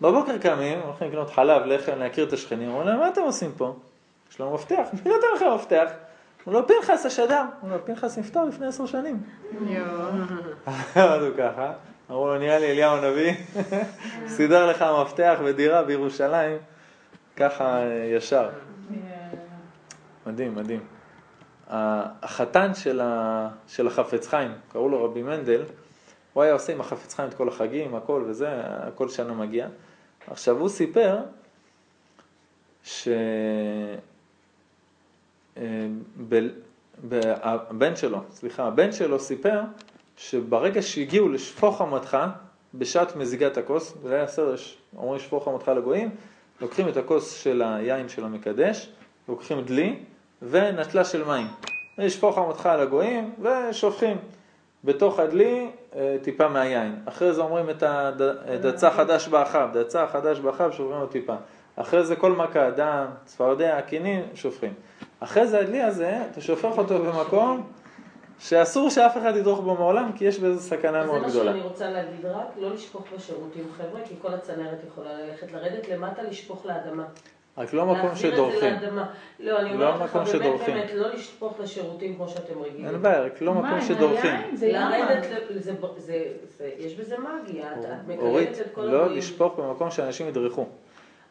בבוקר קמים, הולכים לקנות חלב, לחם, להכיר את השכנים. הוא אומר, מה אתם עושים פה? יש לנו מפתח. מי נתן לכם מפתח? הוא לא פנחס השדר. הוא לא פנחס נפטר לפני עשר שנים. יואו. אמרו לו ככה. אמרו לו, נראה לי אליהו הנביא. סידר לך מפתח ודירה בירושלים. ככה ישר. מדהים, מדהים. החתן של החפץ חיים, קראו לו רבי מנדל, הוא היה עושה עם החפץ חיים את כל החגים, הכל וזה, הכל שנה מגיע. עכשיו הוא סיפר שהבן שלו, סליחה, הבן שלו סיפר שברגע שהגיעו לשפוך חמתך בשעת מזיגת הכוס, זה היה סרש, אומרים שפוך חמתך לגויים, לוקחים את הכוס של היין של המקדש, לוקחים דלי ונטלה של מים. שפוך חמתך לגויים ושופכים. בתוך הדלי טיפה מהיין. אחרי זה אומרים את הדצה חדש באחיו, דצה חדש באחיו שופכים לו טיפה. אחרי זה כל מכה, דם, צפרדע, הכינים, שופכים. אחרי זה הדלי הזה, אתה שופך אותו במקום שאסור שאף אחד ידרוך בו מעולם, כי יש בזה סכנה מאוד גדולה. זה מה שאני רוצה להגיד רק, לא לשפוך בשירותים חבר'ה, כי כל הצנרת יכולה ללכת לרדת למטה, לשפוך לאדמה. רק לא מקום שדורכים. לא, אני אומרת לך, באמת באמת לא לשפוך לשירותים כמו שאתם רגילים. אין בעיה, רק לא מקום שדורכים. לרדת, יש בזה מגיה, את מקללת את כל הדברים. לא לשפוך במקום שאנשים ידרכו.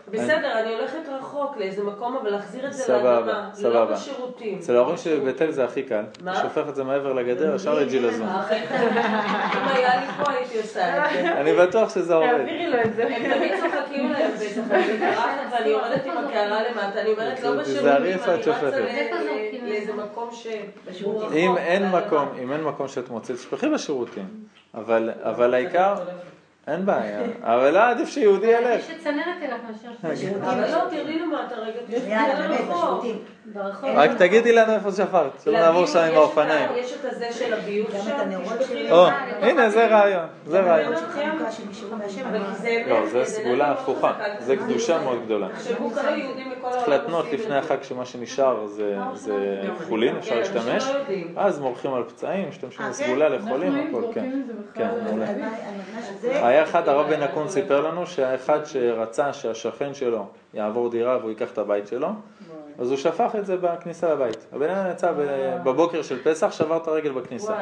בסדר, אני הולכת רחוק לאיזה מקום, אבל להחזיר את זה לאדמה, לא בשירותים. זה להורים שבטל זה הכי קל. מה? שופך את זה מעבר לגדר, השאר לג'ילזון. אם היה לי פה, הייתי עושה את זה. אני בטוח שזה עובד. תעבירי לו את זה. הם תמיד צוחקים להם, ואני יורדת עם הקערה למטה, אני אומרת לא בשירותים, אני רצה לאיזה מקום שבשירותים. אם אין מקום, אם אין מקום שאת מוצאת, שפכי בשירותים. אבל העיקר... אין בעיה, אבל עדיף שיהודי ילך. יש צנרת אליו מאשר שירותים. אבל לא, תראי לנו מה אתה רגע. יאללה, באמת, בשירותים. רק תגידי לנו איפה שפרת, שלא נעבור שם עם האופניים. יש את הזה של הביוב שם. או, הנה, זה רעיון. זה רעיון. לא, זה סגולה הפוכה. זה קדושה מאוד גדולה. צריך להתנות לפני החג שמה שנשאר זה חולין, אפשר להשתמש. אז מורחים על פצעים, משתמשים בסגולה לחולים, הכל, כן. כן, מעולה. היה אחד, הרב בן נקון סיפר לנו שהאחד שרצה שהשכן שלו יעבור דירה והוא ייקח את הבית שלו, אז הוא שפך את זה בכניסה לבית. הבן אדם יצא בבוקר של פסח, שבר את הרגל בכניסה.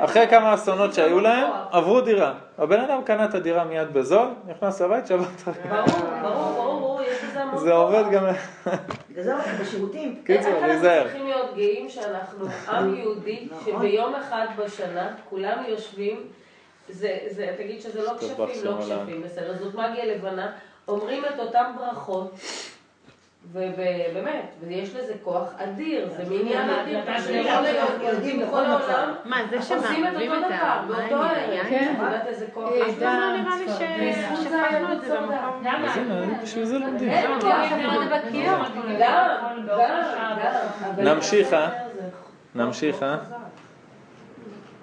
אחרי כמה אסונות שהיו להם, עברו דירה. הבן אדם קנה את הדירה מיד בזול, נכנס לבית, שבר את הרגל. ברור, ברור, ברור, יש לזה המון. זה עובד גם... בזול, בשירותים. קיצור, להיזהר. צריכים להיות גאים שאנחנו עם יהודי, שביום אחד בשנה כולם יושבים, תגיד שזה לא כשפים, לא כשפים, בסדר, זאת מגיה לבנה, אומרים את אותן ברכות, ובאמת, ויש לזה כוח אדיר, זה מעניין אדיר, מה זה שמה? עושים את אותו דבר, באותו העניין, תדעת איזה כוח, אז לא נראה לי ששפחנו את זה במקום. אז הנה, בשביל זה לומדים. אין כוח, נראה לבקיר. גם, גם. נמשיכה, נמשיכה.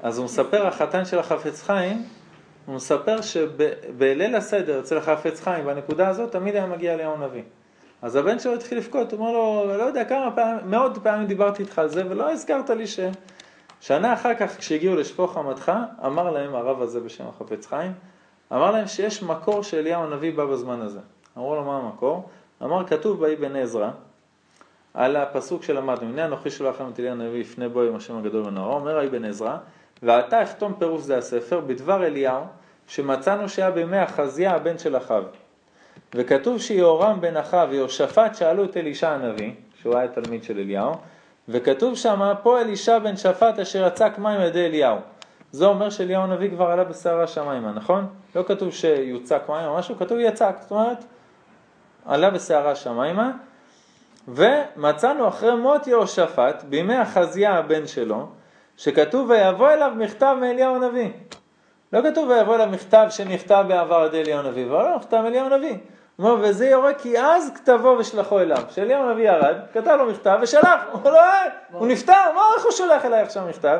אז הוא מספר, החתן של החפץ חיים, הוא מספר שבליל הסדר אצל החפץ חיים, בנקודה הזאת, תמיד היה מגיע אליהו נביא. אז הבן שלו התחיל לפקוט, הוא אומר לו, לא יודע כמה פעמים, מאות פעמים דיברתי איתך על זה, ולא הזכרת לי ש... שנה אחר כך, כשהגיעו לשפוך חמתך, אמר להם הרב הזה בשם החפץ חיים, אמר להם שיש מקור שאליהו הנביא בא בזמן הזה. אמרו לו, מה המקור? אמר, כתוב באבן עזרא, על הפסוק שלמדנו, הנה אנוכי שולח לכם את אליהו הנביא, יפנה בו עם השם הגדול ונורא, אומר אבן עזרא, ואתה החתום פירוש זה הספר בדבר אליהו שמצאנו שהיה בימי החזיה הבן של אחאב. וכתוב שיהורם בן אחאב ויהושפט שאלו את אלישע הנביא, שהוא היה תלמיד של אליהו, וכתוב שמה פה אלישע בן שפט אשר הצק מים ידי אליהו. זה אומר שאליהו הנביא כבר עלה בשערה השמיימה, נכון? לא כתוב שיוצק מים או משהו, כתוב יצק, זאת אומרת, עלה בשערה השמיימה, ומצאנו אחרי מות יהושפט בימי החזיה הבן שלו, שכתוב ויבוא אליו מכתב מאליהו הנביא. לא כתוב ויבוא אליו מכתב שנכתב בעבר עד אליהו הנביא, אבל לא מכתב מאליהו הנביא. הוא אומר, וזה יורה כי אז כתבו ושלחו אליו. שאליהו הנביא ירד, כתב לו מכתב ושלח. הוא אומר, לא, הוא נפטר, מה איך הוא שולח אליי עכשיו מכתב?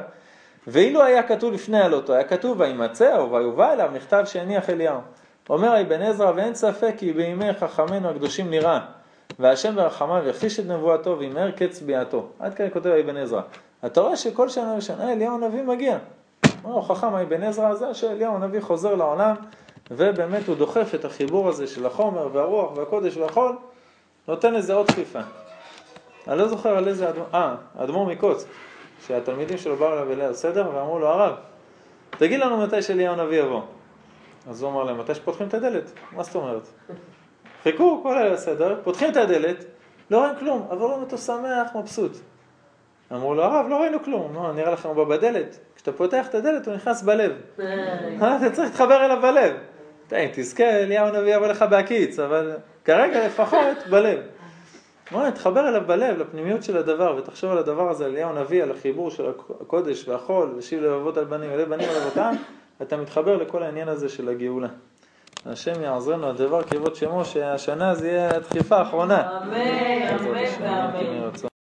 ואילו היה כתוב לפני עלותו, היה כתוב וימצא או ויובא אליו מכתב שהניח אליהו. אומר אבן עזרא, ואין ספק כי בימי חכמינו הקדושים נראה, והשם ברחמיו יחיש את נבואתו וימהר קץ ביאתו. עד כאן כותב אבן עזרא. אתה רואה שכל שנה ושנה אליהו הנביא מגיע. חכם אבן עזרא הזה שאליהו הנביא חוזר לעולם, ובאמת הוא דוחף את החיבור הזה של החומר והרוח והקודש והחול, נותן לזה עוד דחיפה. אני לא זוכר על איזה אדמו"ר, אה, אדמו"ר מקוץ, שהתלמידים שלו באו אליו אליהו סדר ואמרו לו, הרב, תגיד לנו מתי שאליהו הנביא יבוא. אז הוא אמר להם, מתי שפותחים את הדלת? מה זאת אומרת? חיכו כל אליהו סדר, פותחים את הדלת, לא רואים כלום, אבל הוא מתושמח, מבסוט. אמרו לו, הרב, לא ראינו כלום. נו, נראה לכם, הוא בא בדלת. כשאתה פותח את הדלת, הוא נכנס בלב. אתה צריך להתחבר אליו בלב. תהי, תזכה, אליהו הנביא יבוא לך בהקיץ, אבל כרגע לפחות בלב. אמרו, תחבר אליו בלב, לפנימיות של הדבר, ותחשוב על הדבר הזה, אליהו הנביא, על החיבור של הקודש והחול, ושיב לבבות על בנים, אלי בנים על אבותם, אתה מתחבר לכל העניין הזה של הגאולה. השם יעזרנו, הדבר כבוד שמו, שהשנה זה יהיה הדחיפה האחרונה. אמן, אמן, אמן.